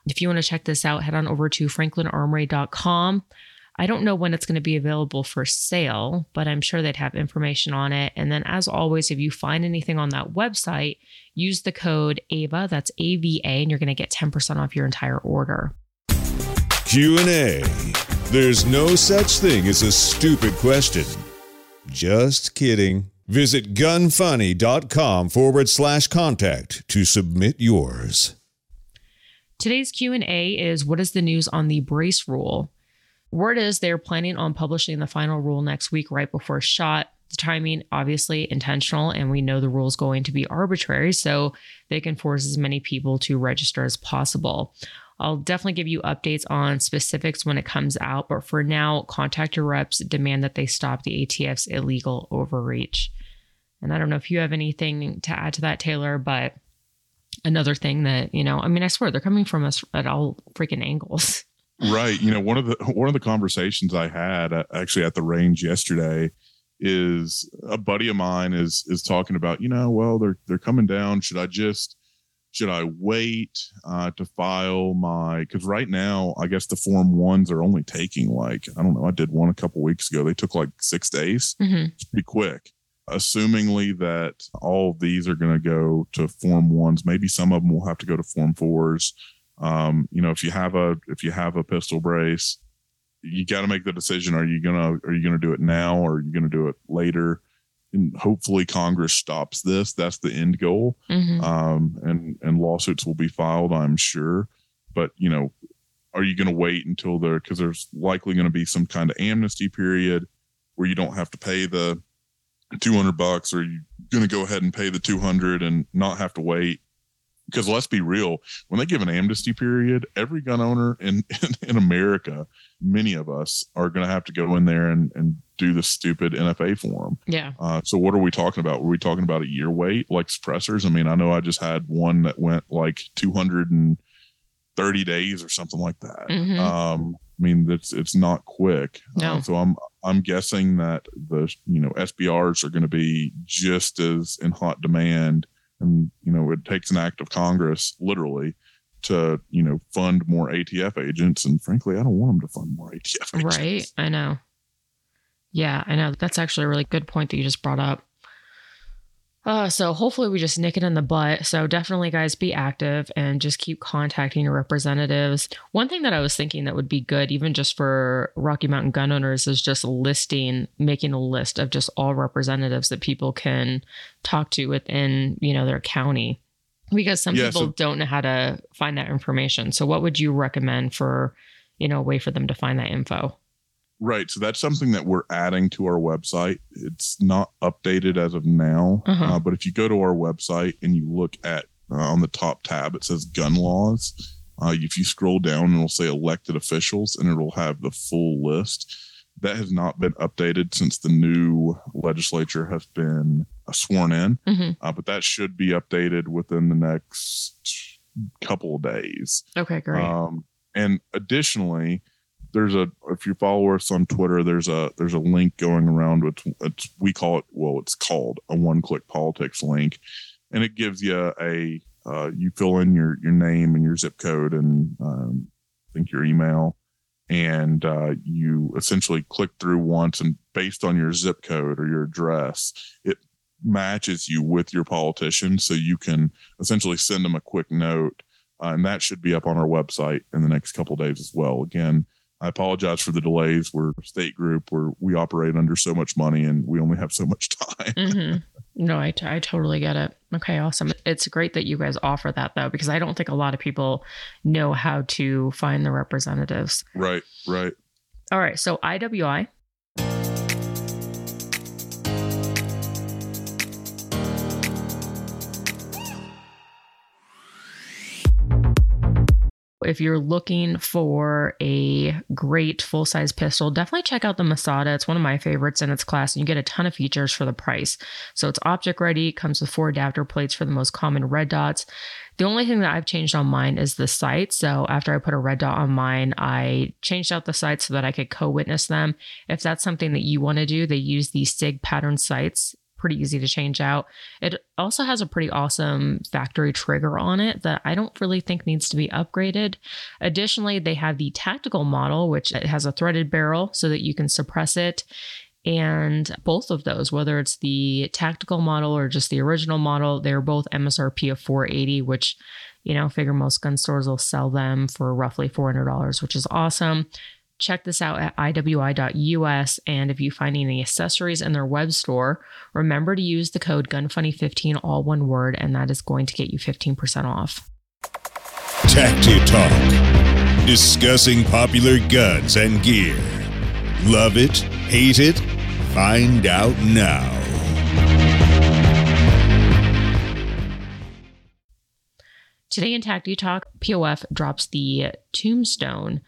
If you want to check this out, head on over to franklinarmory.com. I don't know when it's going to be available for sale, but I'm sure they'd have information on it. And then as always, if you find anything on that website, use the code AVA, that's AVA, and you're going to get 10% off your entire order. Q&A. There's no such thing as a stupid question. Just kidding. Visit gunfunny.com/contact to submit yours. Today's Q&A is, what is the news on the brace rule? Word is they are planning on publishing the final rule next week, right before SHOT. The timing, obviously intentional, and we know the rule is going to be arbitrary, so they can force as many people to register as possible. I'll definitely give you updates on specifics when it comes out, but for now, contact your reps, demand that they stop the ATF's illegal overreach. And I don't know if you have anything to add to that, Taylor, but another thing that, you know, I mean, I swear they're coming from us at all freaking angles. Right. You know, one of the conversations I had actually at the range yesterday is a buddy of mine is talking about, you know, well, they're coming down. Should I wait to file my, 'cause right now, I guess the form ones are only taking like, I don't know. I did one a couple weeks ago. They took like 6 days. Mm-hmm. It's pretty quick. Assumingly that all of these are going to go to form ones, maybe some of them will have to go to form fours. You know, if you have a pistol brace, you got to make the decision. Are you gonna do it now, or are you gonna do it later? And hopefully Congress stops this. That's the end goal. Mm-hmm. And lawsuits will be filed, I'm sure. But you know, are you gonna wait until because there's likely going to be some kind of amnesty period where you don't have to pay the $200, or are you gonna go ahead and pay the $200 and not have to wait? Because let's be real, when they give an amnesty period, every gun owner in America, many of us are going to have to go in there and do the stupid NFA form. Yeah. So what are we talking about? Were we talking about a year wait, like suppressors? I mean, I know I just had one that went like 230 days or something like that. Mm-hmm. I mean, it's not quick. No. So I'm guessing that the, you know, SBRs are going to be just as in hot demand. And, you know, it takes an act of Congress, literally, to, you know, fund more ATF agents. And frankly, I don't want them to fund more ATF agents. Right. I know. Yeah, I know. That's actually a really good point that you just brought up. So hopefully we just nick it in the butt. So definitely, guys, be active and just keep contacting your representatives. One thing that I was thinking that would be good, even just for Rocky Mountain gun owners, is just making a list of just all representatives that people can talk to within, you know, their county, because some people don't know how to find that information. So what would you recommend for, you know, a way for them to find that info? Right. So that's something that we're adding to our website. It's not updated as of now, but if you go to our website and you look at on the top tab, it says gun laws. If you scroll down, it'll say elected officials, and it'll have the full list. That has not been updated since the new legislature has been sworn in, but that should be updated within the next couple of days. Okay, great. And additionally, if you follow us on Twitter, there's a link going around with, it's called a one-click politics link, and it gives you you fill in your name and your zip code and I think your email, and you essentially click through once, and based on your zip code or your address, it matches you with your politician, so you can essentially send them a quick note, and that should be up on our website in the next couple of days as well. Again, I apologize for the delays. We're a state group where we operate under so much money and we only have so much time. Mm-hmm. No, I totally get it. Okay, awesome. It's great that you guys offer that, though, because I don't think a lot of people know how to find the representatives. Right. All right. So IWI. If you're looking for a great full-size pistol, definitely check out the Masada. It's one of my favorites in its class, and you get a ton of features for the price. So it's optic ready, comes with 4 adapter plates for the most common red dots. The only thing that I've changed on mine is the sight. So after I put a red dot on mine, I changed out the sights so that I could co-witness them. If that's something that you want to do, they use the SIG pattern sights. Pretty easy to change out. It also has a pretty awesome factory trigger on it that I don't really think needs to be upgraded. Additionally, they have the tactical model, which it has a threaded barrel so that you can suppress it. And both of those, whether it's the tactical model or just the original model, they're both MSRP of $480, which, you know, figure most gun stores will sell them for roughly $400, which is awesome. Check this out at iwi.us, and if you find any accessories in their web store, remember to use the code GUNFUNNY15, all one word, and that is going to get you 15% off. Tacti-Talk. discussing popular guns and gear. Love it? Hate it? Find out now. Today in Tacti-Talk, POF drops the Tombstone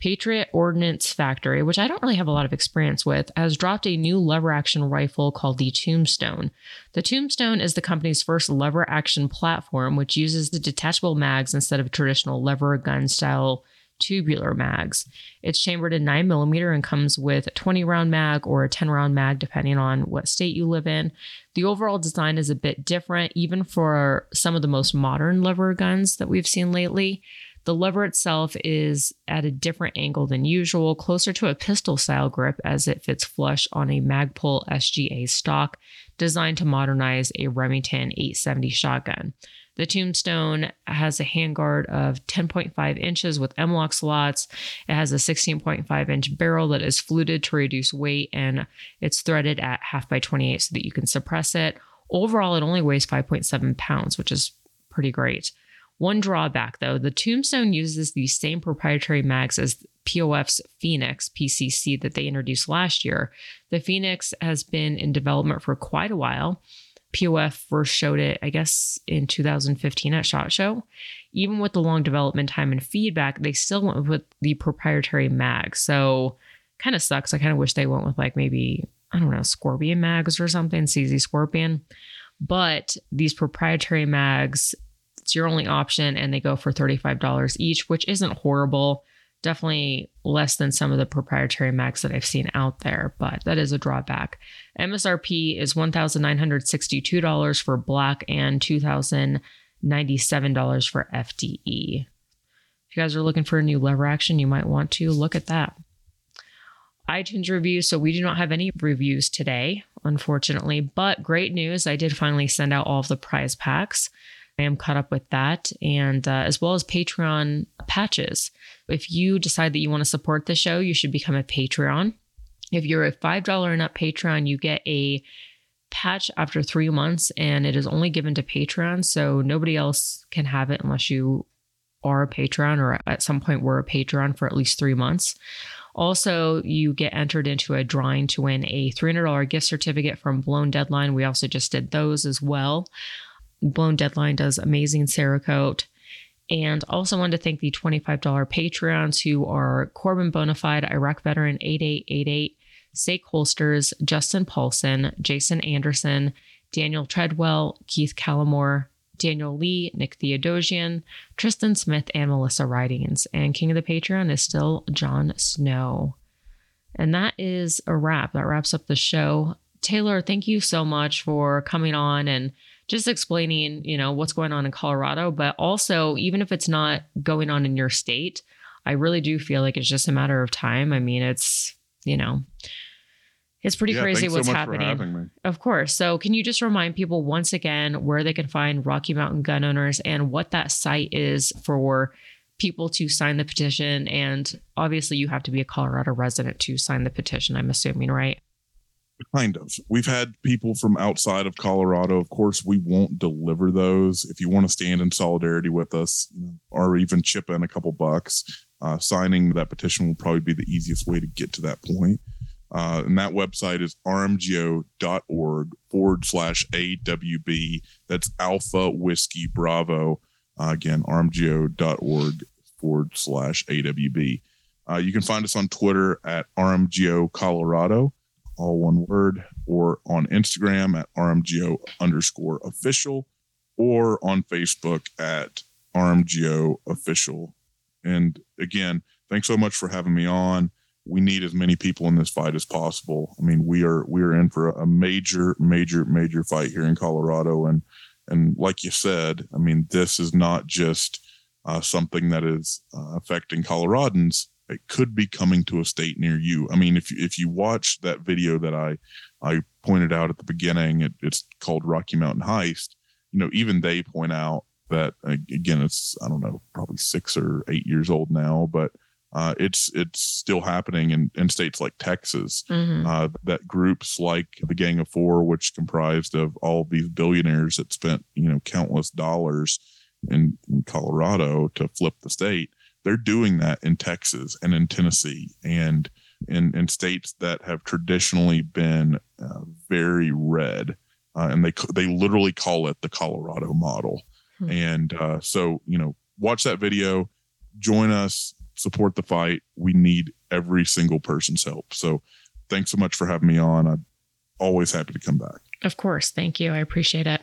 Patriot Ordnance Factory, which I don't really have a lot of experience with, has dropped a new lever-action rifle called the Tombstone. The Tombstone is the company's first lever-action platform, which uses the detachable mags instead of traditional lever-gun-style tubular mags. It's chambered in 9mm and comes with a 20-round mag or a 10-round mag, depending on what state you live in. The overall design is a bit different, even for some of the most modern lever guns that we've seen lately. The lever itself is at a different angle than usual, closer to a pistol-style grip as it fits flush on a Magpul SGA stock designed to modernize a Remington 870 shotgun. The Tombstone has a handguard of 10.5 inches with M-lock slots. It has a 16.5-inch barrel that is fluted to reduce weight, and it's threaded at 1/2 by 28 so that you can suppress it. Overall, it only weighs 5.7 pounds, which is pretty great. One drawback, though, the Tombstone uses the same proprietary mags as POF's Phoenix PCC that they introduced last year. The Phoenix has been in development for quite a while. POF first showed it, I guess, in 2015 at SHOT Show. Even with the long development time and feedback, they still went with the proprietary mag. So kind of sucks. I kind of wish they went with like maybe, I don't know, Scorpion mags or something, CZ Scorpion. But these proprietary mags, it's your only option, and they go for $35 each, which isn't horrible. Definitely less than some of the proprietary mags that I've seen out there, but that is a drawback. MSRP is $1,962 for black and $2,097 for FDE. If you guys are looking for a new lever action, you might want to look at that. iTunes reviews. So we do not have any reviews today, unfortunately, but great news. I did finally send out all of the prize packs. I am caught up with that, and as well as Patreon patches. If you decide that you want to support the show, you should become a Patreon. If you're a $5 and up Patreon, you get a patch after 3 months, and it is only given to Patreon, so nobody else can have it unless you are a Patreon or at some point were a Patreon for at least 3 months. Also, you get entered into a drawing to win a $300 gift certificate from Blown Deadline. We also just did those as well. Blown Deadline does amazing Cerakote. And also wanted to thank the $25 Patreons who are Corbin Bonafide, Iraq Veteran 8888, Sake Holsters, Justin Paulson, Jason Anderson, Daniel Treadwell, Keith Callamore, Daniel Lee, Nick Theodosian, Tristan Smith, and Melissa Ridings. And King of the Patreon is still Jon Snow. And that is a wrap. That wraps up the show. Taylor, thank you so much for coming on and just explaining, you know, what's going on in Colorado, but also even if it's not going on in your state, I really do feel like it's just a matter of time. I mean, it's, you know, it's pretty crazy what's happening. Of course. So can you just remind people once again where they can find Rocky Mountain Gun Owners and what that site is for people to sign the petition? And obviously you have to be a Colorado resident to sign the petition, I'm assuming, right? Kind of. We've had people from outside of Colorado. Of course, we won't deliver those. If you want to stand in solidarity with us or even chip in a couple bucks, signing that petition will probably be the easiest way to get to that point. And that website is rmgo.org/AWB. That's Alpha Whiskey Bravo. Again, rmgo.org/AWB. You can find us on Twitter at RMGO Colorado. All one word, or on Instagram at RMGO_official, or on Facebook at RMGO official. And again, thanks so much for having me on. We need as many people in this fight as possible. I mean, we are in for a major fight here in Colorado. And like you said, I mean, this is not just something that is affecting Coloradans. It could be coming to a state near you. I mean, if you watch that video that I pointed out at the beginning, it's called Rocky Mountain Heist. You know, even they point out that, again, it's, I don't know, probably 6 or 8 years old now, but it's still happening in states like Texas. Mm-hmm. That groups like the Gang of Four, which comprised of all these billionaires that spent, you know, countless dollars in Colorado to flip the state. They're doing that in Texas and in Tennessee and in states that have traditionally been very red. And they literally call it the Colorado model. Hmm. And so, you know, watch that video, join us, support the fight. We need every single person's help. So thanks so much for having me on. I'm always happy to come back. Of course. Thank you. I appreciate it.